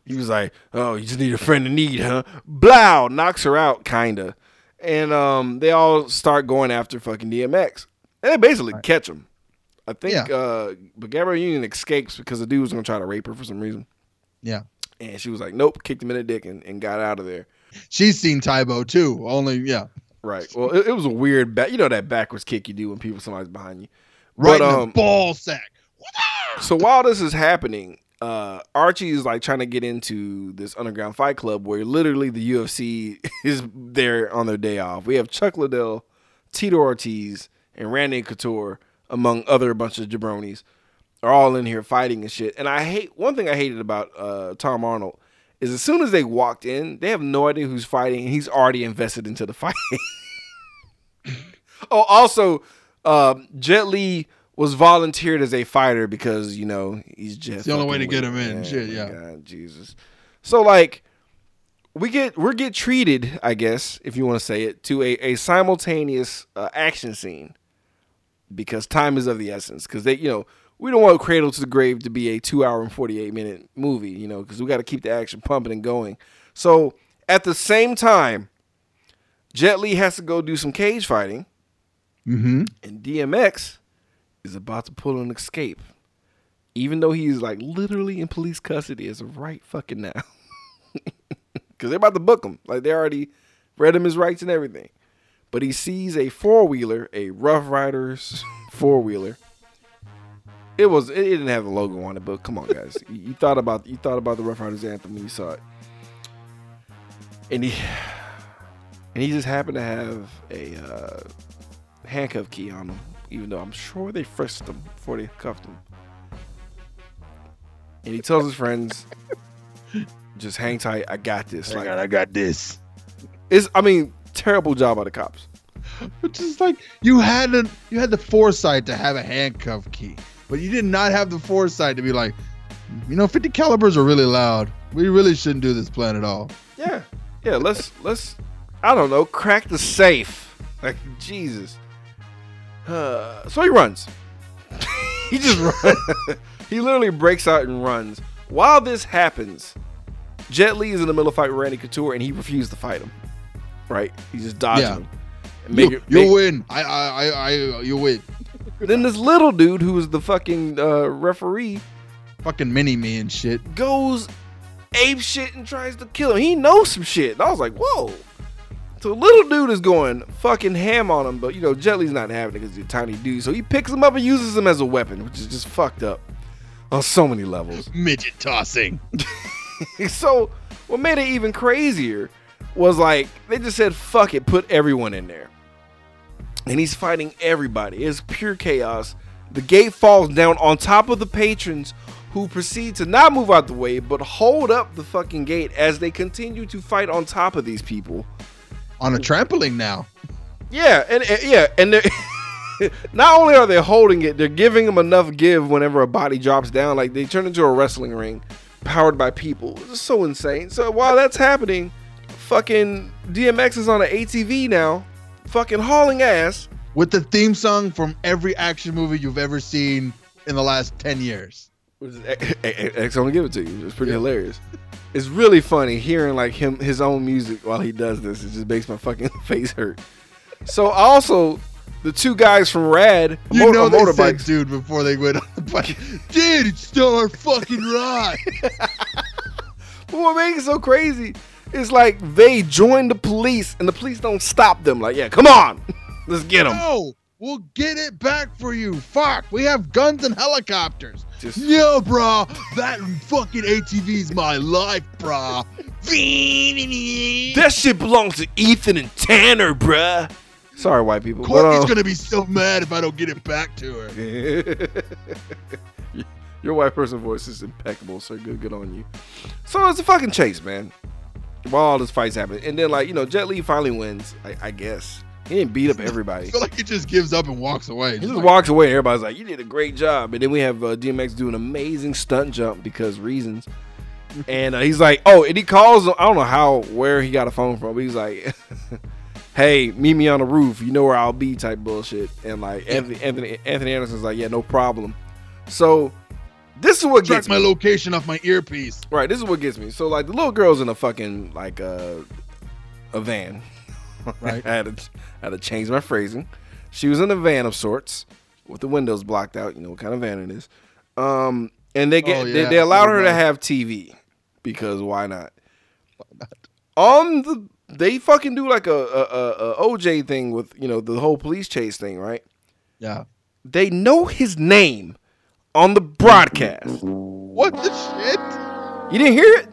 He was like, "Oh, you just need a friend in need, huh?" Blow, knocks her out, kinda, and um, they all start going after fucking D M X, and they basically right. catch him. I think, yeah. uh, but Gabrielle Union escapes because the dude was gonna try to rape her for some reason. Yeah. And she was like, nope, kicked him in the dick and, and got out of there. She's seen Tae Bo too, only, yeah. Right. Well, it, it was a weird, ba- you know that backwards kick you do when people somebody's behind you. Right but, in um, the ball sack. So while this is happening, uh, Archie is like trying to get into this underground fight club where literally the U F C is there on their day off. We have Chuck Liddell, Tito Ortiz, and Randy Couture, among other bunch of jabronis. Are all in here fighting and shit. And I hate, one thing I hated about uh, Tom Arnold is as soon as they walked in, they have no idea who's fighting, and he's already invested into the fight. Oh, also, uh, Jet Li was volunteered as a fighter because, you know, he's just. It's the only way to get him in. Man, shit, yeah. God, Jesus. So, like, we get, we're get treated, I guess, if you want to say it, to a, a simultaneous uh, action scene because time is of the essence. Because they, you know, we don't want Cradle to the Grave to be a two hour and forty-eight minute movie, you know, because we got to keep the action pumping and going. So at the same time, Jet Li has to go do some cage fighting, mm-hmm. and D M X is about to pull an escape, even though he's like literally in police custody as of right fucking now, because they're about to book him. Like, they already read him his rights and everything. But he sees a four-wheeler, a Rough Riders four-wheeler. It was it didn't have the logo on it, but come on, guys. you thought about you thought about the Rough Riders anthem when you saw it. And he and he just happened to have a uh, handcuff key on him, even though I'm sure they frisked him before they cuffed him. And he tells his friends, "Just hang tight. I got this. Like, I got, I got this." It's I mean. Terrible job by the cops. Which is like, you had a, you had the foresight to have a handcuff key, but you did not have the foresight to be like, you know, fifty calibers are really loud. We really shouldn't do this plan at all. Yeah, yeah. Let's let's, I don't know, crack the safe. Like, Jesus. Uh, so he runs. He just runs. He literally breaks out and runs. While this happens, Jet Li is in the middle of fight with Randy Couture, and he refused to fight him. Right, he just dodged yeah. him. Make you, it, make you win. I, I, I, you win. Then this little dude who was the fucking uh, referee, fucking mini me and shit, goes ape shit and tries to kill him. He knows some shit. And I was like, whoa. So little dude is going fucking ham on him, but you know Jet Li's not having it because he's a tiny dude. So he picks him up and uses him as a weapon, which is just fucked up on so many levels. Midget tossing. So what made it even crazier was like, they just said, fuck it, put everyone in there. And he's fighting everybody. It's pure chaos. The gate falls down on top of the patrons, who proceed to not move out the way, but hold up the fucking gate as they continue to fight on top of these people. On a trampoline now. Yeah, and, and yeah, and they're not only are they holding it, they're giving them enough give whenever a body drops down. Like, they turn into a wrestling ring powered by people. It's so insane. So while that's happening, fucking D M X is on an A T V now, fucking hauling ass. With the theme song from every action movie you've ever seen in the last ten years. X only give it to you. It's pretty yeah. hilarious. It's really funny hearing like him, his own music while he does this. It just makes my fucking face hurt. So also, the two guys from Rad, you motor, know they motorbikes. Said dude before they went on the bike. Dude, it's still our fucking ride. But what makes it so crazy? It's like they join the police and the police don't stop them. Like, yeah, come on. Let's get them. No, we'll get it back for you. Fuck, we have guns and helicopters. Just... Yo, bro, that fucking A T V's my life, bro. That shit belongs to Ethan and Tanner, bruh. Sorry, white people. Courtney's going to be so mad if I don't get it back to her. Your white person voice is impeccable, sir. Good, good on you. So it's a fucking chase, man. While all this fight's happening, and then like you know, Jet Li finally wins. I, I guess he didn't beat up everybody. I feel like he just gives up and walks away. He just like, walks away. And everybody's like, "You did a great job." And then we have uh, D M X do an amazing stunt jump because reasons. And uh, he's like, "Oh," and he calls. I don't know how where he got a phone from. But he's like, "Hey, meet me on the roof. You know where I'll be." Type bullshit. And like Anthony Anthony, Anthony Anderson's like, "Yeah, no problem." So. This is what gets me. Track my location off my earpiece. Right, this is what gets me. So, like, the little girl's in a fucking, like, uh, a van. Right. I, had to, I had to change my phrasing. She was in a van of sorts with the windows blocked out. You know what kind of van it is. Um, and they, get, oh, yeah. they, they allowed her to have T V because why not? Why not? On the, they fucking do, like, a, a, a, a O J thing with, you know, the whole police chase thing, right? Yeah. They know his name. On the broadcast. What the shit? You didn't hear it?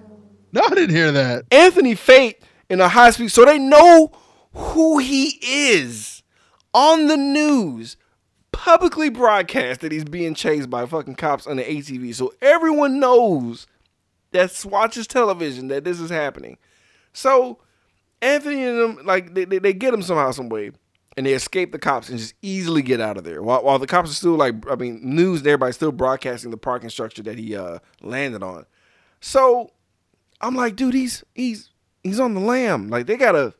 No, I didn't hear that. Anthony Fate in a high speed. So they know who he is on the news. Publicly broadcast that he's being chased by fucking cops on the A T V. So everyone knows that watches television that this is happening. So Anthony and them, like, they, they, they get him somehow, some way. And they escape the cops and just easily get out of there. While, while the cops are still like, I mean, news, everybody's still broadcasting the parking structure that he uh, landed on. So I'm like, dude, he's he's he's on the lam. Like, they gotta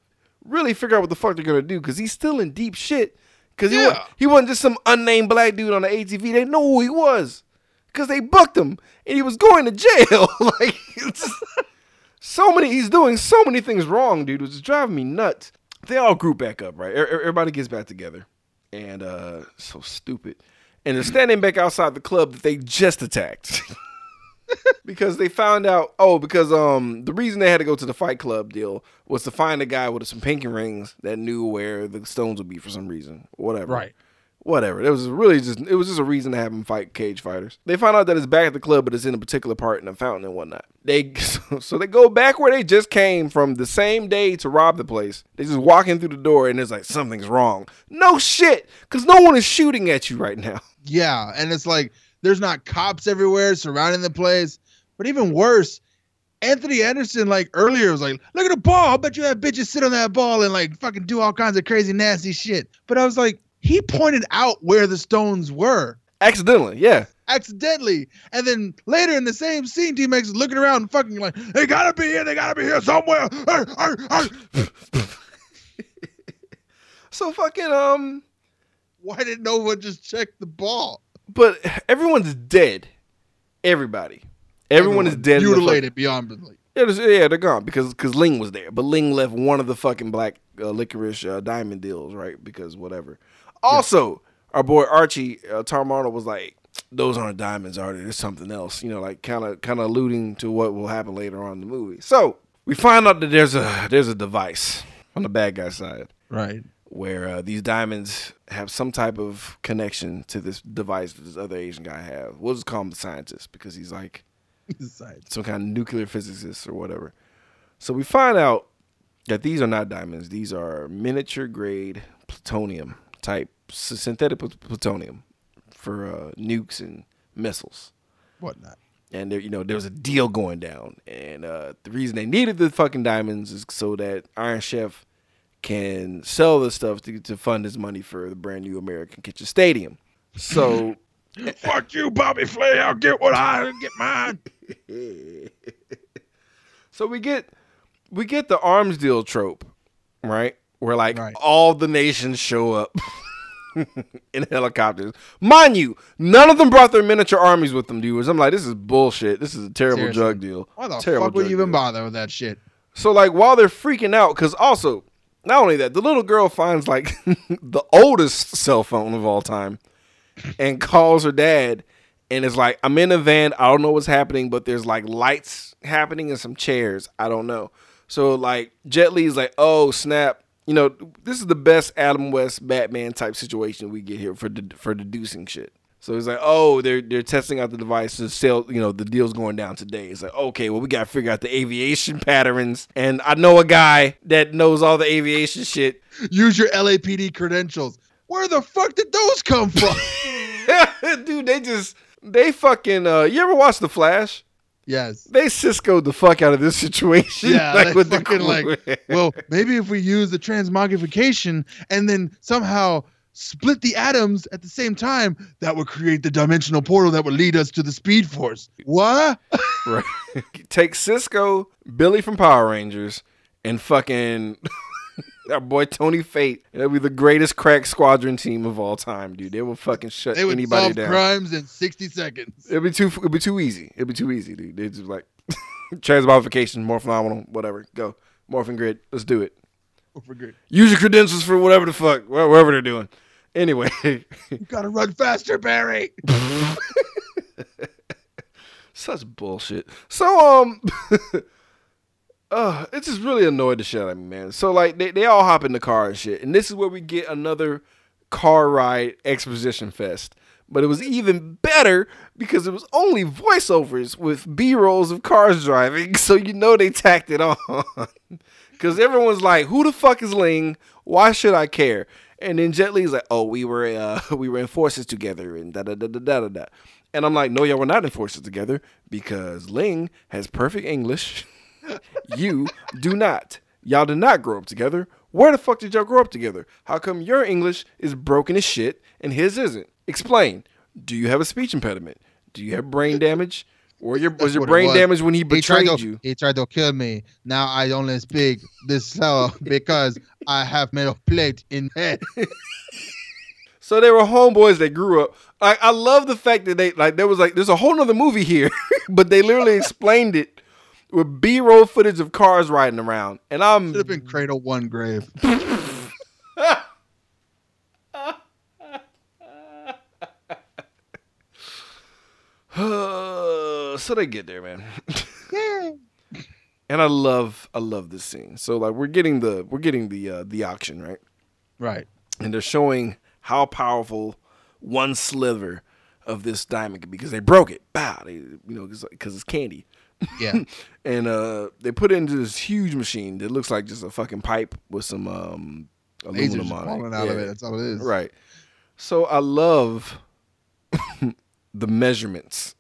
really figure out what the fuck they're gonna do because he's still in deep shit. Because yeah. he, was, he wasn't just some unnamed black dude on the A T V. They know who he was because they booked him and he was going to jail. Like, it's so many, he's doing so many things wrong, dude. It was just driving me nuts. They all group back up, right? Everybody gets back together. And uh, so stupid. And they're standing back outside the club that they just attacked. Because they found out, oh, because um, the reason they had to go to the Fight Club deal was to find a guy with some pinky rings that knew where the stones would be for some reason. Whatever. Right. Whatever. It was really just, it was just a reason to have them fight cage fighters. They found out that it's back at the club, but it's in a particular part in a fountain and whatnot. They so, so they go back where they just came from the same day to rob the place. They just walk in through the door and it's like, something's wrong. No shit, because no one is shooting at you right now. Yeah, and it's like, there's not cops everywhere surrounding the place. But even worse, Anthony Anderson, like, earlier was like, look at the ball. I bet you have bitches sit on that ball and, like, fucking do all kinds of crazy, nasty shit. But I was like, he pointed out where the stones were. Accidentally, yeah. Accidentally. And then later in the same scene, D M X is looking around and fucking like, they gotta be here. They gotta be here somewhere. Arr, arr, arr. So fucking, um. Why didn't no one just check the ball? But everyone's dead. Everybody. Everyone, Everyone is dead. Mutilated beyond belief. Yeah, yeah, they're gone because because Ling was there. But Ling left one of the fucking black uh, licorice uh, diamond deals, right? Because whatever. Also, yeah. Our boy Archie, uh, Tom Arnold was like, those aren't diamonds, are they? There's something else. You know, like kind of kind of alluding to what will happen later on in the movie. So we find out that there's a, there's a device on the bad guy side. Right. Where uh, these diamonds have some type of connection to this device that this other Asian guy has. We'll just call him the scientist because he's like he's some kind of nuclear physicist or whatever. So we find out that these are not diamonds. These are miniature grade plutonium type, synthetic plutonium for uh, nukes and missiles. Whatnot. And there, you know, there was a deal going down. And uh, the reason they needed the fucking diamonds is so that Iron Chef can sell the stuff to to fund his money for the brand new American Kitchen Stadium. So, fuck you, Bobby Flay. I'll get what I get mine. So we get we get the arms deal trope, right? Where like right. all the nations show up in helicopters. Mind you, none of them brought their miniature armies with them, dude. I'm like, this is bullshit. This is a terrible Seriously. drug deal. Why the terrible fuck would you even deal. bother with that shit? So like, while they're freaking out, because also. Not only that, the little girl finds, like, the oldest cell phone of all time and calls her dad and is like, I'm in a van. I don't know what's happening, but there's, like, lights happening and some chairs. I don't know. So, like, Jet Li is like, oh, snap. You know, this is the best Adam West Batman type situation we get here for de- for deducing shit. So he's like, oh, they're they're testing out the device to sell, you know, the deal's going down today. It's like, okay, well, we got to figure out the aviation patterns. And I know a guy that knows all the aviation shit. Use your L A P D credentials. Where the fuck did those come from? Dude, they just, they fucking, uh, you ever watch The Flash? Yes. They Cisco'd the fuck out of this situation. Yeah, like with fucking the like, well, maybe if we use the transmogrification and then somehow split the atoms at the same time, that would create the dimensional portal that would lead us to the Speed Force. What? Right. Take Cisco, Billy from Power Rangers, and fucking our boy Tony Fate. That'd be the greatest crack squadron team of all time, dude. They would fucking shut they would anybody solve down. Crimes in sixty seconds. It'd be too. It'd be too easy. It'd be too easy, dude. They'd just like transmodification, more phenomenal, whatever. Go morphing grid. Let's do it. Morphing grid. Use your credentials for whatever the fuck, whatever they're doing. Anyway, you gotta run faster, Barry. Such bullshit. So, um, uh, it just really annoyed the shit out of me, man. So, like, they, they all hop in the car and shit. And this is where we get another car ride exposition fest. But it was even better because it was only voiceovers with B-rolls of cars driving. So, you know, they tacked it on. Because everyone's like, who the fuck is Ling? Why should I care? And then Jet Li's like, oh, we were uh, we were in forces together and da da da da da da. And I'm like, no, y'all were not in forces together because Ling has perfect English. You do not. Y'all did not grow up together. Where the fuck did y'all grow up together? How come your English is broken as shit and his isn't? Explain. Do you have a speech impediment? Do you have brain damage? Or your, was your brain damage when he betrayed he to, you? He tried to kill me. Now I only speak this cell because I have metal plate in head. So they were homeboys that grew up. I, I love the fact that they, like, there was like, there's a whole nother movie here, but they literally explained it with B-roll footage of cars riding around. And I'm. Should have been Cradle One Grave. So they get there, man. Yeah. And I love, I love this scene. So like we're getting the, we're getting the, uh, the auction, right? Right. And they're showing how powerful one sliver of this diamond can be because they broke it. Bow, they, you know, because it's candy. Yeah. And uh, they put it into this huge machine that looks like just a fucking pipe with some um, aluminum on it. Falling out yeah. of it. That's all it is. Right. So I love the measurements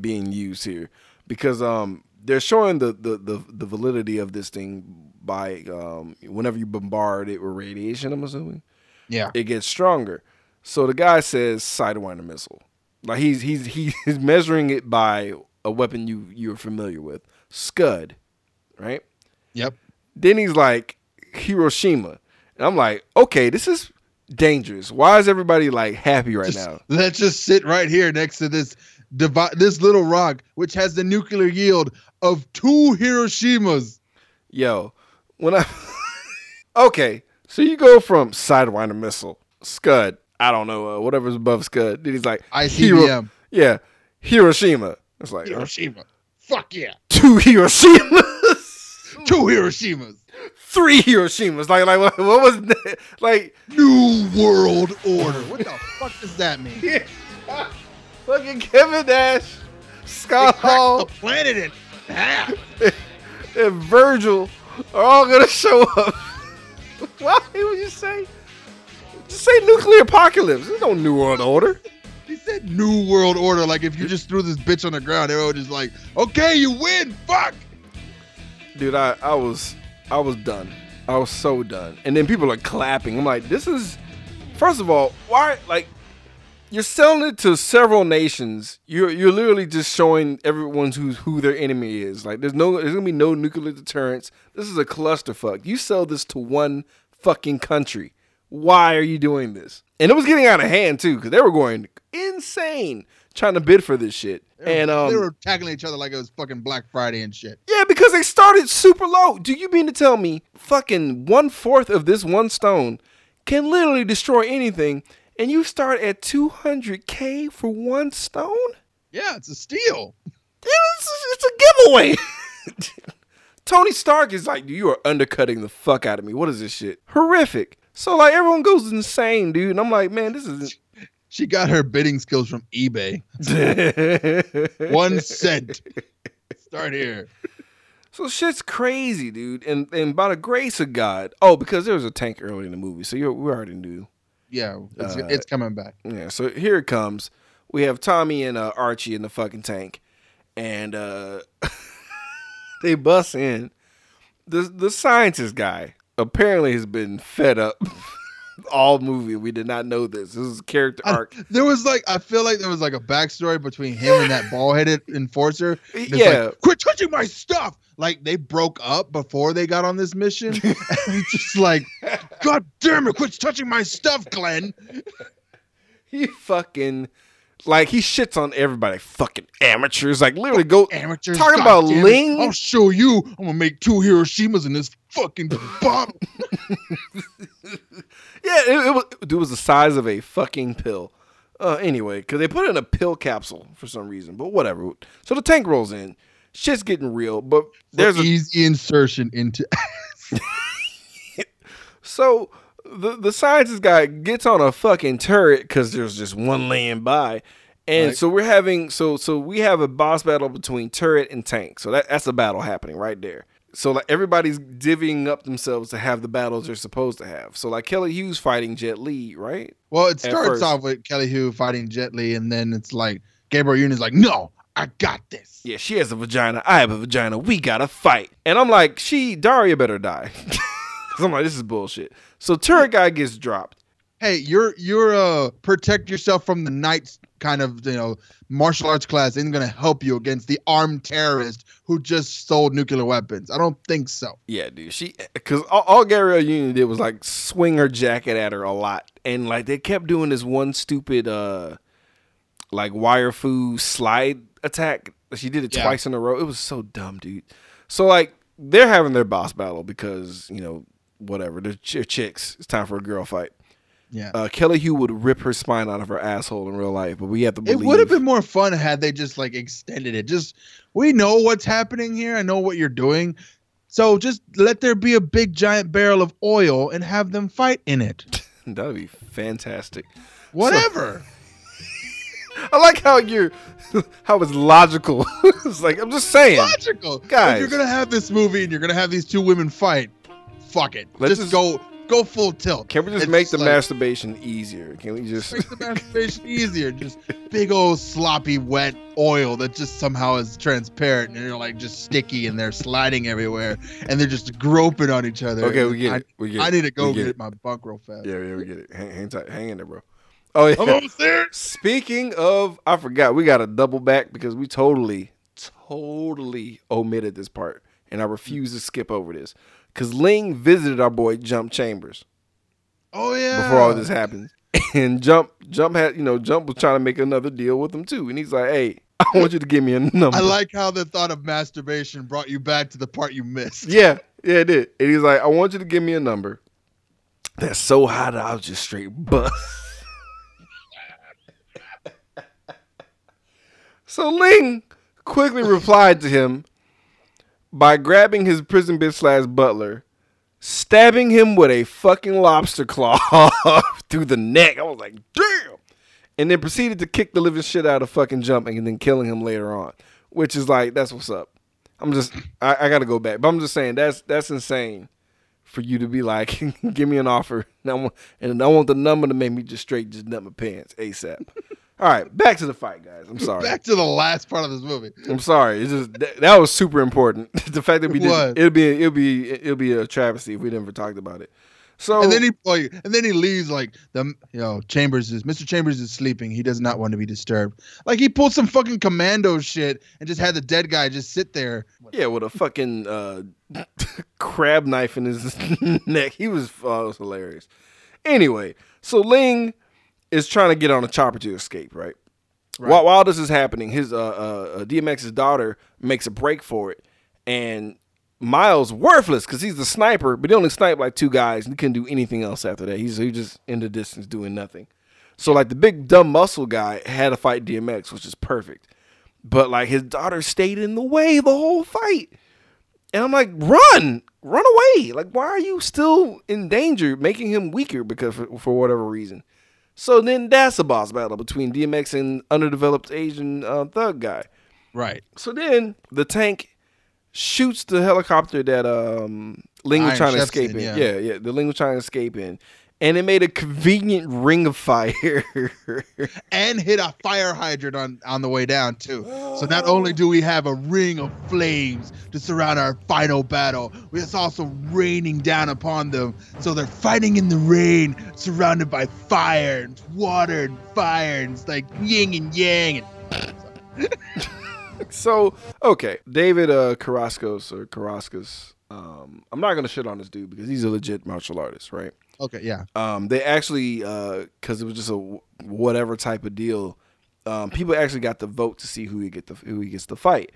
being used here because um, they're showing the, the the the validity of this thing by um, whenever you bombard it with radiation. I'm assuming. Yeah. It gets stronger. So the guy says Sidewinder missile. Like he's he's he's measuring it by a weapon you you're familiar with, Scud, right? Yep. Then he's like Hiroshima, and I'm like, okay, this is dangerous. Why is everybody like happy right just, now? Let's just sit right here next to this devi- this little rock, which has the nuclear yield of two Hiroshimas. Yo, when I okay. So you go from Sidewinder missile, Scud, I don't know, uh, whatever's above Scud. Then he's like, I C B M. Yeah, Hiroshima. It's like Hiroshima. Uh, Fuck yeah. Two Hiroshimas. Two Hiroshimas. Three Hiroshimas. Like, like, what was that? Like New World Order. What the fuck does that mean? Yeah. Fucking Kevin Nash, Scott Hall, the planet in half, and, and Virgil are all gonna show up. Why would you say? Just say nuclear apocalypse. There's no New World Order. He said New World Order. Like if you just threw this bitch on the ground, everyone just like, okay, you win. Fuck. Dude, I, I was I was done. I was so done. And then people are clapping. I'm like, this is. First of all, why? Like, you're selling it to several nations. You're you're literally just showing everyone who's who their enemy is. Like, there's no there's gonna be no nuclear deterrence. This is a clusterfuck. You sell this to one fucking country. Why are you doing this? And it was getting out of hand too, because they were going insane trying to bid for this shit. They were, and um, they were tackling each other like it was fucking Black Friday and shit. Yeah, because they started super low. Do you mean to tell me fucking one fourth of this one stone can literally destroy anything, and you start at two hundred k for one stone? Yeah, it's a steal. It's, it's a giveaway. Tony Stark is like, you are undercutting the fuck out of me. What is this shit? Horrific. So, like, everyone goes insane, dude. And I'm like, man, this is... She got her bidding skills from eBay. One cent. Start here. So, shit's crazy, dude. And and by the grace of God... Oh, because there was a tank early in the movie. So, you're, we already knew. Yeah, it's, uh, it's coming back. Yeah, so here it comes. We have Tommy and uh, Archie in the fucking tank. And uh, they bust in. The, the scientist guy... apparently has been fed up all movie. We did not know this. This is character arc. I, there was like, I feel like there was like a backstory between him and that bald-headed enforcer. Yeah. Like, quit touching my stuff. Like they broke up before they got on this mission. And it's just like, God damn it. Quit touching my stuff, Glenn. He fucking like, he shits on everybody. Fucking amateurs. Like literally go amateurs. Talking about Ling. I'll show you. I'm going to make two Hiroshimas in this fucking bomb. Yeah, it, it was it was the size of a fucking pill. Uh, anyway, because they put it in a pill capsule for some reason, but whatever. So the tank rolls in, shit's getting real, but there's an easy insertion into. So the the scientist guy gets on a fucking turret because there's just one laying by, and like, so we're having so so we have a boss battle between turret and tank. So that that's a battle happening right there. So, like, everybody's divvying up themselves to have the battles they're supposed to have. So, like, Kelly Hu's fighting Jet Li, right? Well, it starts off with Kelly Hu fighting Jet Li, and then it's like, Gabrielle Union's like, no, I got this. Yeah, she has a vagina. I have a vagina. We gotta fight. And I'm like, she, Daria better die. Because I'm like, this is bullshit. So, Turret Guy gets dropped. Hey, you're you're uh protect yourself from the night kind of, you know, martial arts class isn't going to help you against the armed terrorist who just sold nuclear weapons. I don't think so. Yeah, dude. She, because all, all Gabrielle Union did was like swing her jacket at her a lot, and like they kept doing this one stupid uh like wire food slide attack. She did it yeah. twice in a row. It was so dumb, dude. So like they're having their boss battle because, you know, whatever, they're ch- chicks. It's time for a girl fight. Yeah, uh, Kelly Hu would rip her spine out of her asshole in real life, but we have to believe. It would have been more fun had they just like extended it. Just, we know what's happening here. I know what you're doing. So just let there be a big giant barrel of oil and have them fight in it. That would be fantastic. Whatever. So, I like how you're, how it's logical. It's like, I'm just saying. It's logical. Guys. If you're going to have this movie and you're going to have these two women fight, fuck it. Let's just, just go. Go full tilt. Can we just it's make the like, masturbation easier? Can we just make the masturbation easier? Just big old sloppy wet oil that just somehow is transparent, and they're like just sticky, and they're sliding everywhere, and they're just groping on each other. Okay, we get I, it. We get I need to go get, get my bunk real fast. Yeah, yeah, we get it. Hang, hang tight, hang in there, bro. Oh yeah. I'm almost there. Speaking of, I forgot we got to double back because we totally, totally omitted this part, and I refuse to skip over this. Because Ling visited our boy Jump Chambers. Oh, yeah. Before all this happened. And Jump Jump had, you know, Jump was trying to make another deal with him, too. And he's like, hey, I want you to give me a number. I like how the thought of masturbation brought you back to the part you missed. Yeah. Yeah, it did. And he's like, I want you to give me a number that's so high that I'll just straight bust. So Ling quickly replied to him by grabbing his prison bitch slash butler, stabbing him with a fucking lobster claw through the neck. I was like, damn. And then proceeded to kick the living shit out of fucking Jumping and then killing him later on, which is like, that's what's up. I'm just, I, I got to go back. But I'm just saying, that's that's insane for you to be like, give me an offer. And I, want, and I want the number to make me just straight just nut my pants ASAP. All right, back to the fight, guys. I'm sorry. Back to the last part of this movie. I'm sorry. It's just that, that was super important. The fact that we didn't, it'll be it'll be it'll be a travesty if we never talked about it. So and then he like, and then he leaves like the you know Chambers is Mister Chambers is sleeping. He does not want to be disturbed. Like he pulled some fucking commando shit and just had the dead guy just sit there. Yeah, with a fucking uh, crab knife in his neck. He was oh, it was hilarious. Anyway, so Ling is trying to get on a chopper to escape, right? right. While, while this is happening, his uh, uh, D M X's daughter makes a break for it, and Miles worthless because he's the sniper, but he only sniped like two guys, and he couldn't do anything else after that. He's he just in the distance doing nothing. So like the big dumb muscle guy had to fight D M X, which is perfect, but like his daughter stayed in the way the whole fight, and I'm like, run, run away! Like why are you still in danger, making him weaker because for, for whatever reason. So then that's a boss battle between D M X and underdeveloped Asian uh, thug guy. Right. So then the tank shoots the helicopter that um, Ling was trying to escape in. Yeah. yeah, yeah. The Ling was trying to escape in. And it made a convenient ring of fire. And hit a fire hydrant on, on the way down, too. So not only do we have a ring of flames to surround our final battle, it's also raining down upon them. So they're fighting in the rain, surrounded by fire and water and fire. And it's like yin and yang. And so, okay. David uh, Carrascos or Carrascos. Um, I'm not going to shit on this dude because he's a legit martial artist, right? Okay, yeah. Um, they actually, because uh, it was just a whatever type of deal, um, people actually got to vote to see who he get the who he gets to fight.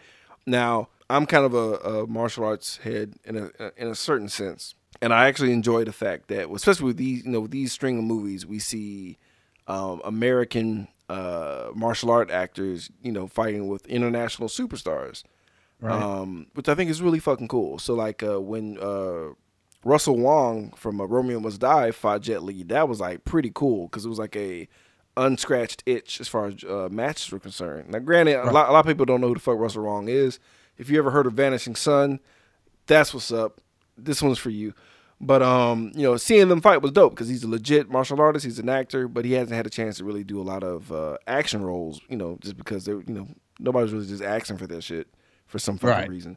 Now, I'm kind of a, a martial arts head in a in a certain sense, and I actually enjoy the fact that, especially with these you know with these string of movies, we see um, American uh, martial art actors you know fighting with international superstars, right. um, which I think is really fucking cool. So like uh, when uh, Russell Wong from uh, Romeo Must Die fought Jet Li. That was like pretty cool because it was like a unscratched itch as far as uh, matches were concerned. Now, granted, right. a, lot, a lot of people don't know who the fuck Russell Wong is. If you ever heard of Vanishing Sun, that's what's up. This one's for you. But um, you know, seeing them fight was dope because he's a legit martial artist. He's an actor, but he hasn't had a chance to really do a lot of uh, action roles. You know, just because they, you know, nobody's really just asking for that shit for some fucking right. reason.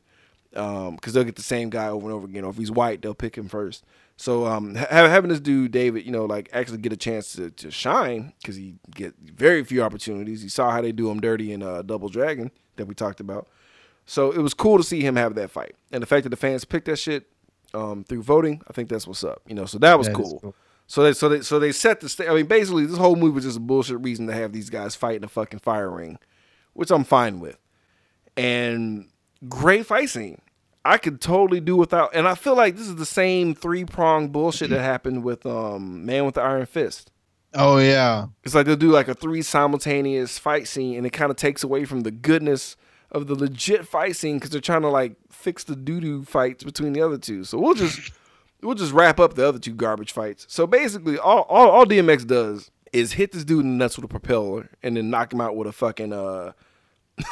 Because um, they'll get the same guy over and over again. Or if he's white, they'll pick him first. So um, ha- having this dude, David, you know, like actually get a chance to, to shine, because he get very few opportunities. He saw how they do him dirty in uh, Double Dragon that we talked about. So it was cool to see him have that fight. And the fact that the fans picked that shit um, through voting, I think that's what's up. You know, so that was that cool. cool. So they so they, so they set the stage. I mean, basically, this whole movie was just a bullshit reason to have these guys fight in a fucking fire ring, which I'm fine with. And great fight scene. I could totally do without. And I feel like this is the same three-prong bullshit that happened with um, Man with the Iron Fist. Oh, yeah. It's like they'll do like a three simultaneous fight scene, and it kind of takes away from the goodness of the legit fight scene, because they're trying to like fix the doo-doo fights between the other two. So we'll just we'll just wrap up the other two garbage fights. So basically, all, all, all D M X does is hit this dude in the nuts with a propeller and then knock him out with a fucking uh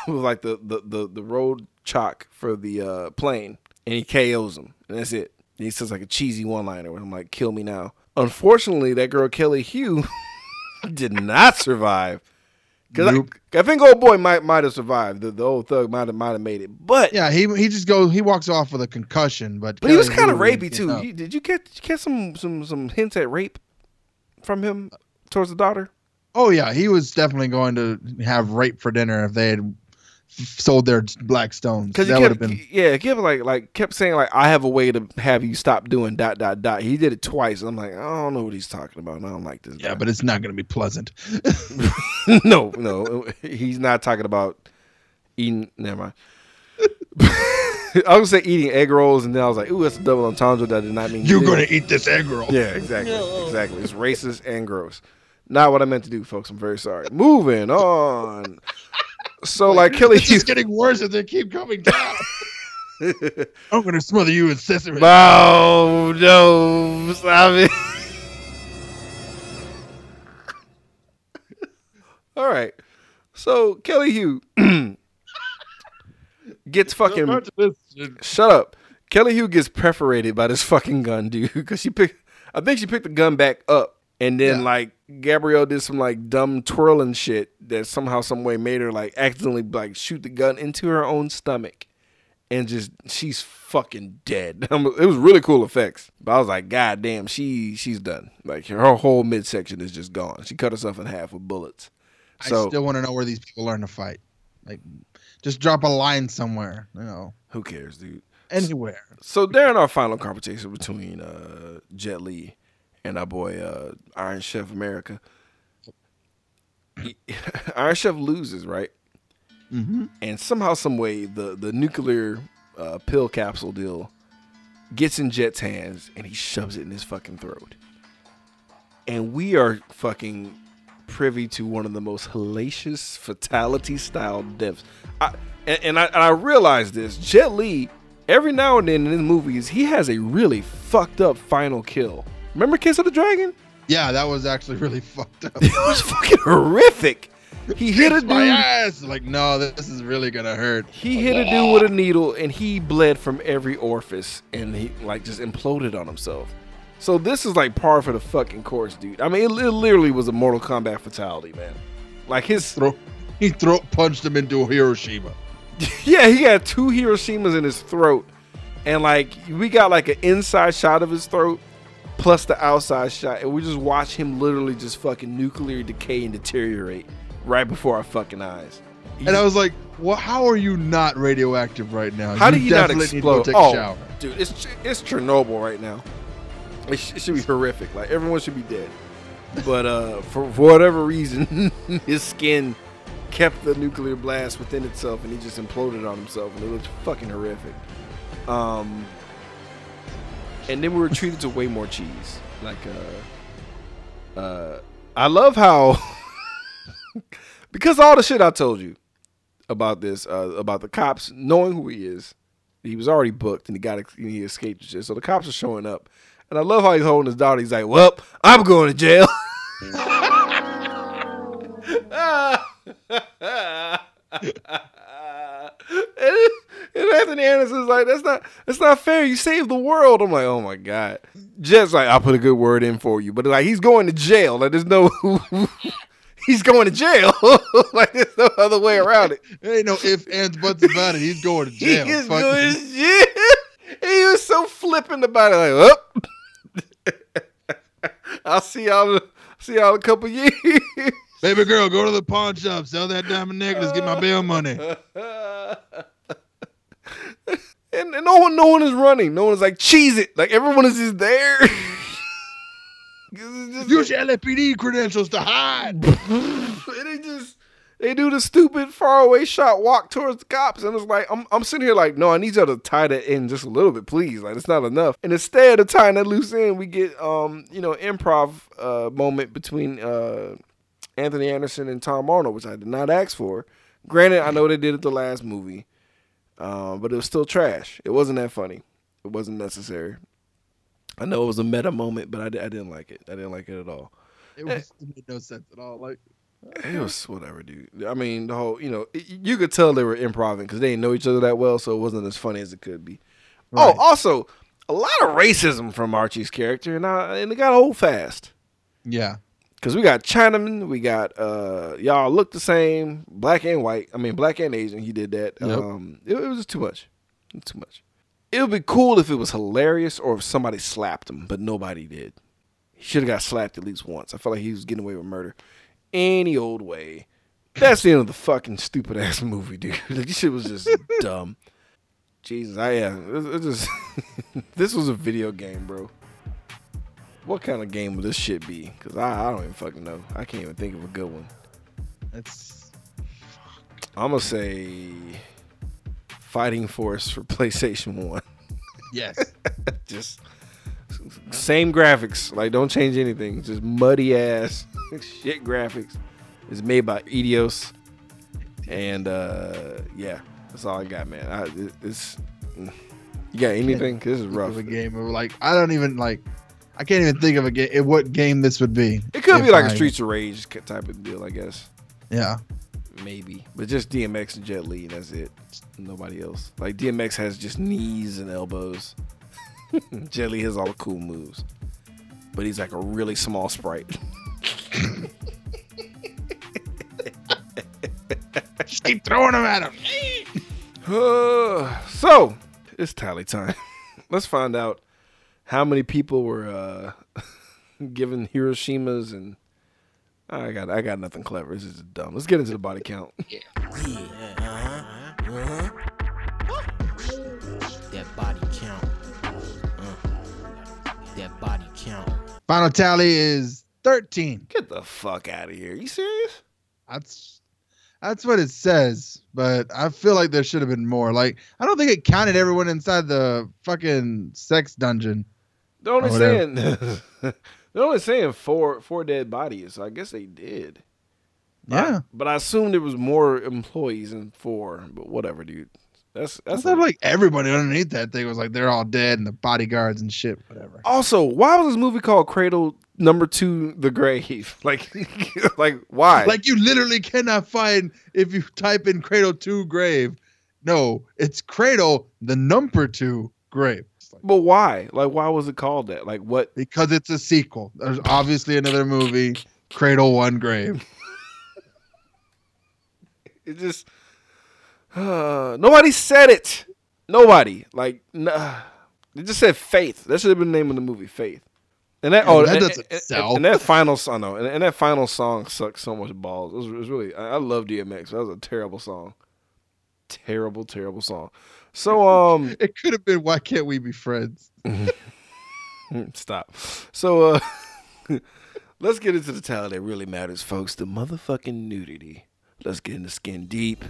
with like the the the, the road chalk for the uh, plane, and he K Os him, and that's it. And he says like a cheesy one-liner where I'm like, "Kill me now." Unfortunately, that girl Kelly Hu did not survive. Cause nope. I, I think old boy might might have survived. The, the old thug might have might have made it, but yeah, he he just goes he walks off with a concussion. But but Kelly he was kind of rapey too. You, did you get did you get some some some hints at rape from him towards the daughter? Oh yeah, he was definitely going to have rape for dinner if they had sold their black stones. That would have been yeah. Kept like like kept saying like, "I have a way to have you stop doing dot dot dot." He did it twice. And I'm like, I don't know what he's talking about. And I don't like this. Yeah, guy. But it's not going to be pleasant. no, no, he's not talking about eating. Never mind. I was gonna say eating egg rolls, and then I was like, "Ooh, that's a double entendre." That did not mean you're going to eat this egg roll. Yeah, exactly, no. exactly. It's racist and gross. Not what I meant to do, folks. I'm very sorry. Moving on. So like Kelly, he's getting worse as they keep coming down. I'm gonna smother you in sesame. Oh no, stop it! All right, so Kelly Hu gets fucking shut up. Kelly Hu gets perforated by this fucking gun, dude, because she picked. I think she picked the gun back up. And then, yeah. like, Gabrielle did some, like, dumb twirling shit that somehow, some way made her, like, accidentally, like, shoot the gun into her own stomach. And just, she's fucking dead. It was really cool effects. But I was like, God damn, she, she's done. Like, her whole midsection is just gone. She cut herself in half with bullets. So, I still want to know where these people learn to fight. Like, just drop a line somewhere, you know. Who cares, dude? Anywhere. So, so during our final confrontation between uh, Jet Li and our boy uh, Iron Chef America, he, Iron Chef loses, right? Mm-hmm. And somehow, some way, the the nuclear uh, pill capsule deal gets in Jet's hands, and he shoves it in his fucking throat. And we are fucking privy to one of the most hellacious fatality style deaths. I, and, and I and I realized this: Jet Li, every now and then in his movies, he has a really fucked up final kill. Remember Kiss of the Dragon? Yeah, that was actually really fucked up. It was fucking horrific. He hit a dude. My ass. Like, no, this is really gonna hurt. He hit a dude with a needle, and he bled from every orifice, and he like just imploded on himself. So this is like par for the fucking course, dude. I mean, it, it literally was a Mortal Kombat fatality, man. Like his throat, he throat punched him into Hiroshima. Yeah, he had two Hiroshimas in his throat, and like we got like an inside shot of his throat. Plus the outside shot, and we just watch him literally just fucking nuclear decay and deteriorate right before our fucking eyes. He, and I was like, "Well, how are you not radioactive right now? How you do you not explode? Take oh, a shower. Dude, it's it's Chernobyl right now. It, sh- it should be horrific. Like everyone should be dead. But uh, for, for whatever reason, his skin kept the nuclear blast within itself, and he just imploded on himself, and it looked fucking horrific. Um." And then we were treated to way more cheese. Like, uh, uh, I love how, because all the shit I told you about this, uh, about the cops knowing who he is, he was already booked and he got, and he escaped and shit. So the cops are showing up, and I love how he's holding his daughter. He's like, "Well, I'm going to jail." And, and Anthony Anderson's like, that's not that's not fair. You saved the world. I'm like, oh my god. Jet's like, I'll put a good word in for you, but like he's going to jail. Like there's no, he's going to jail. Like there's no other way around it. There ain't no ifs, ands, buts about it. He's going to jail. He is going to jail. He was so flippant about it. Like, oh, I'll see y'all. See y'all in a couple years. Baby girl, go to the pawn shop, sell that diamond necklace, get my bail money. And, and no one, no one is running. No one's like, cheese it. Like everyone is just there. Just, use your L A P D credentials to hide. And they just, they do the stupid faraway shot, walk towards the cops, and it's like, I'm, I'm sitting here like, no, I need y'all to tie that in just a little bit, please. Like, it's not enough. And instead of tying that loose end, we get, um, you know, improv uh, moment between uh, Anthony Anderson and Tom Arnold, which I did not ask for. Granted, I know they did it the last movie, uh, but it was still trash. It wasn't that funny. It wasn't necessary. I know it was a meta moment, but I, I didn't like it. I didn't like it at all. It was it made no sense at all. Like it was whatever, dude. I mean, the whole, you know, it, you could tell they were improvising because they didn't know each other that well, so it wasn't as funny as it could be. Right. Oh, also, a lot of racism from Archie's character, and I, and it got old fast. Yeah, because we got Chinaman, we got uh, y'all look the same, black and white. I mean, black and Asian. He did that. Yep. Um, it, it was just too much. Too much. It would be cool if it was hilarious or if somebody slapped him, but nobody did. He should have got slapped at least once. I felt like he was getting away with murder any old way. That's the end of the fucking stupid ass movie, dude. This shit was just dumb. Jesus, I am. It, it just this was a video game, bro. What kind of game would this shit be? Because I, I don't even fucking know. I can't even think of a good one. That's. I'm going to say. Fighting Force for PlayStation one. Yes. Just same graphics. Like, don't change anything. Just muddy ass shit graphics. It's made by Eidos. And, uh, yeah. That's all I got, man. I, it, it's, you got anything? This is rough. A game of, like, I don't even, like, I can't even think of a game. What game this would be. It could be like I, a Streets of Rage type of deal, I guess. Yeah. Maybe, but just D M X and Jet Li, and that's it. Nobody else. Like D M X has just knees and elbows. Jet Li has all the cool moves, but he's like a really small sprite. Just keep throwing them at him. Uh, so it's tally time. Let's find out how many people were uh, given Hiroshima's and. I got I got nothing clever. This is dumb. Let's get into the body count. Yeah. Yeah. Uh-huh. Uh-huh. That body count. Uh. That body count. Final tally is thirteen. Get the fuck out of here. You serious? That's that's what it says, but I feel like there should have been more. Like, I don't think it counted everyone inside the fucking sex dungeon. Don't understand. They're only saying four four dead bodies, so I guess they did. Yeah, I, but I assumed there was more employees than four. But whatever, dude. That's that's not like everybody underneath that thing was like they're all dead and the bodyguards and shit. Whatever. Also, why was this movie called Cradle Number Two: The Grave? Like, like why? Like you literally cannot find if you type in Cradle Two Grave. No, it's Cradle the Number Two Grave. But why? Like, why was it called that? Like, what? Because it's a sequel. There's obviously another movie, Cradle One Grave. It just uh, nobody said it. Nobody. Like, nah. They just said Faith. That should have been the name of the movie, Faith. And that yeah, oh, that and, doesn't and, sell. And, and that final song, no, and, and that final song sucks so much balls. It was, it was really. I, I love D M X. That was a terrible song. Terrible, terrible song. So um it could have been Why Can't We Be Friends. Stop. So uh let's get into the tally that really matters, folks. The motherfucking nudity. Let's get into Skin Deep.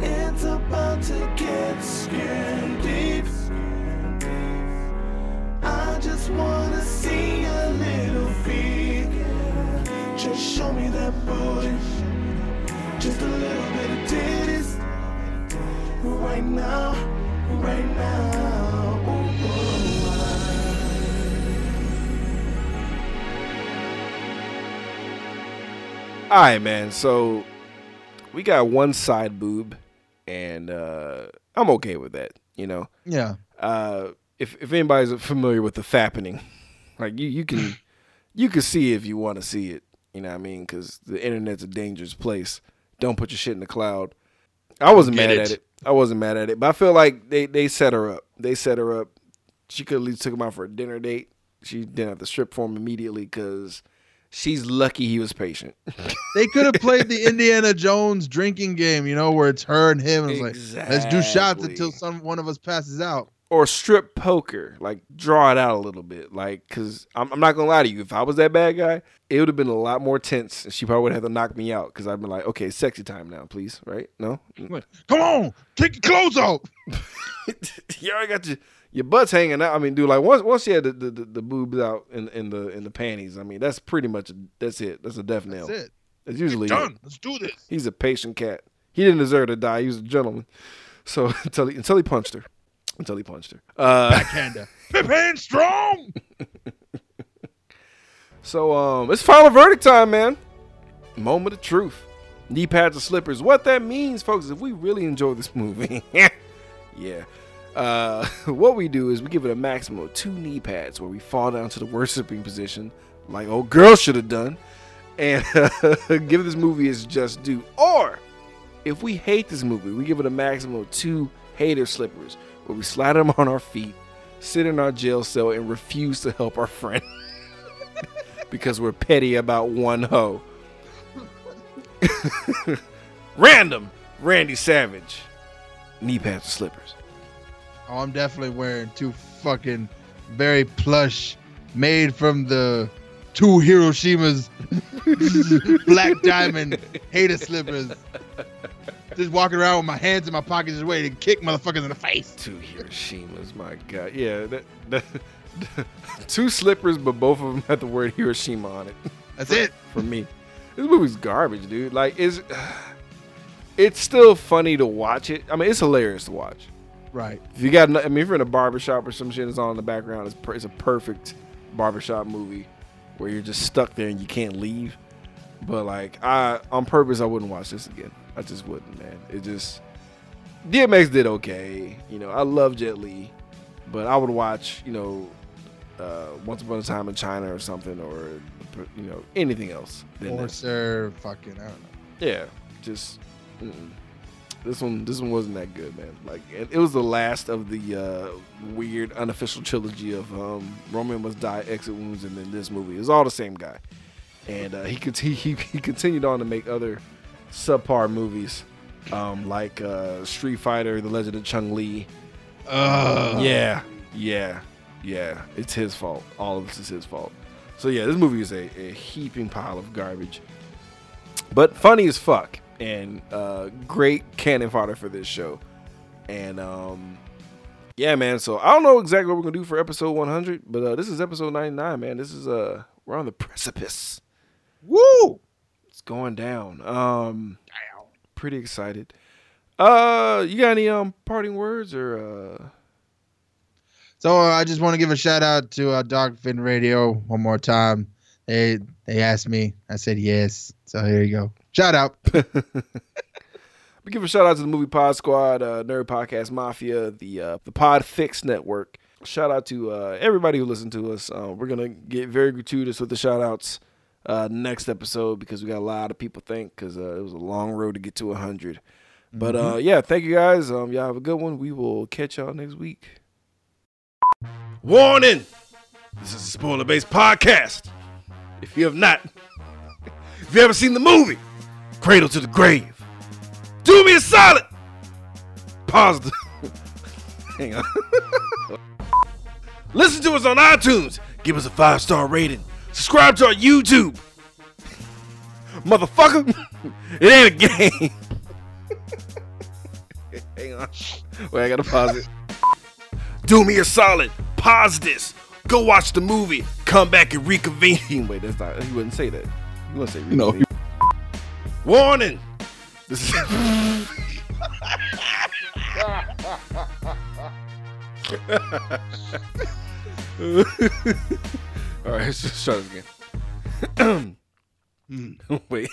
It's about to get skin deep. I just wanna see a little feet. Just show me that booty. Just a little bit of titties. Right now, right now. All right, man. So we got one side boob, and uh, I'm okay with that. You know. Yeah. Uh, if if anybody's familiar with the fappening, like you, you can you can see if you want to see it. You know what I mean? Because the internet's a dangerous place. Don't put your shit in the cloud. I wasn't Get mad it. at it. I wasn't mad at it, but I feel like they, they set her up. They set her up. She could at least took him out for a dinner date. she didn't have to strip for him immediately because she's lucky he was patient. They could have played the Indiana Jones drinking game, you know, where it's her and him. And it's exactly. like, let's do shots until some one of us passes out. Or strip poker, like draw it out a little bit. Like, because I'm, I'm not going to lie to you. If I was that bad guy, it would have been a lot more tense. And she probably would have had to knock me out because I'd been like, okay, sexy time now, please. Right? No? Come on. Take your clothes off. You already got your, your butts hanging out. I mean, dude, like once once she had the, the, the, the boobs out in, in, the, in the panties, I mean, that's pretty much, a, that's it. That's a death nail. That's it. That's usually done. It. Let's do this. He's a patient cat. He didn't deserve to die. He was a gentleman. So until he, until he punched her. Until he punched her. Uh, Backhander. Pip hand strong! So, um, it's final verdict time, man. Moment of truth. Knee pads or slippers. What that means, folks, is if we really enjoy this movie, yeah. Uh, what we do is we give it a maximum of two knee pads where we fall down to the worshiping position, like old girl should have done, and uh, give this movie its just due. Or, if we hate this movie, we give it a maximum of two hater slippers. But we slide them on our feet, sit in our jail cell, and refuse to help our friend because we're petty about one hoe. Random Randy Savage, knee pads and slippers. Oh, I'm definitely wearing two fucking very plush, made from the two Hiroshima's black diamond hater slippers. Just walking around with my hands in my pockets, just waiting to kick motherfuckers in the face. Two Hiroshimas, my God. Yeah, that, that, that, two slippers, but both of them had the word Hiroshima on it. That's it. For me. This movie's garbage, dude. Like, it's, it's still funny to watch it. I mean, it's hilarious to watch. Right. If you got, I mean, if you're in a barbershop or some shit that's on in the background, it's, per, it's a perfect barbershop movie where you're just stuck there and you can't leave. But, like, I on purpose, I wouldn't watch this again. I just wouldn't, man. It just... D M X did okay. You know, I love Jet Li, but I would watch, you know, uh, Once Upon a Time in China or something, or, you know, anything else. Or sir, fucking, I don't know. Yeah, just... Mm-mm. This one this one wasn't that good, man. Like, it, it was the last of the uh, weird, unofficial trilogy of um, Romeo Must Die, Exit Wounds, and then this movie. It was all the same guy. And uh, he, cont- he, he, he continued on to make other... subpar movies um, like uh, Street Fighter, The Legend of Chun-Li. Uh, yeah, yeah, yeah. It's his fault. All of this is his fault. So yeah, this movie is a, a heaping pile of garbage, but funny as fuck and uh, great cannon fodder for this show. And um, yeah, man. So I don't know exactly what we're gonna do for episode one hundred, but uh, this is episode ninety-nine, man. This is uh, we're on the precipice. Woo! Going down. Um, pretty excited. Uh, you got any um parting words or? Uh... So uh, I just want to give a shout out to uh, Dogfin Radio one more time. They they asked me. I said yes. So here you go. Shout out. We give a shout out to the Movie Pod Squad, uh, Nerd Podcast Mafia, the uh, the Pod Fix Network. Shout out to uh, everybody who listened to us. Uh, we're gonna get very gratuitous with the shout outs. Uh, next episode, because we got a lot of people think, because uh, it was a long road to get to one hundred. But uh, yeah, thank you guys. Um, y'all have a good one. We will catch y'all next week. Warning! This is a spoiler-based podcast. If you have not, if you haven't seen the movie, Cradle to the Grave, do me a solid. Pause the... Hang on. Listen to us on iTunes. Give us a five-star rating. Subscribe to our YouTube. Motherfucker. It ain't a game. Hang on. Wait, I gotta pause it. Do me a solid. Pause this. Go watch the movie. Come back and reconvene. Wait, that's not... You wouldn't say that. You wouldn't say reconvene. No. Warning. This is... All right, let's just start again. Wait.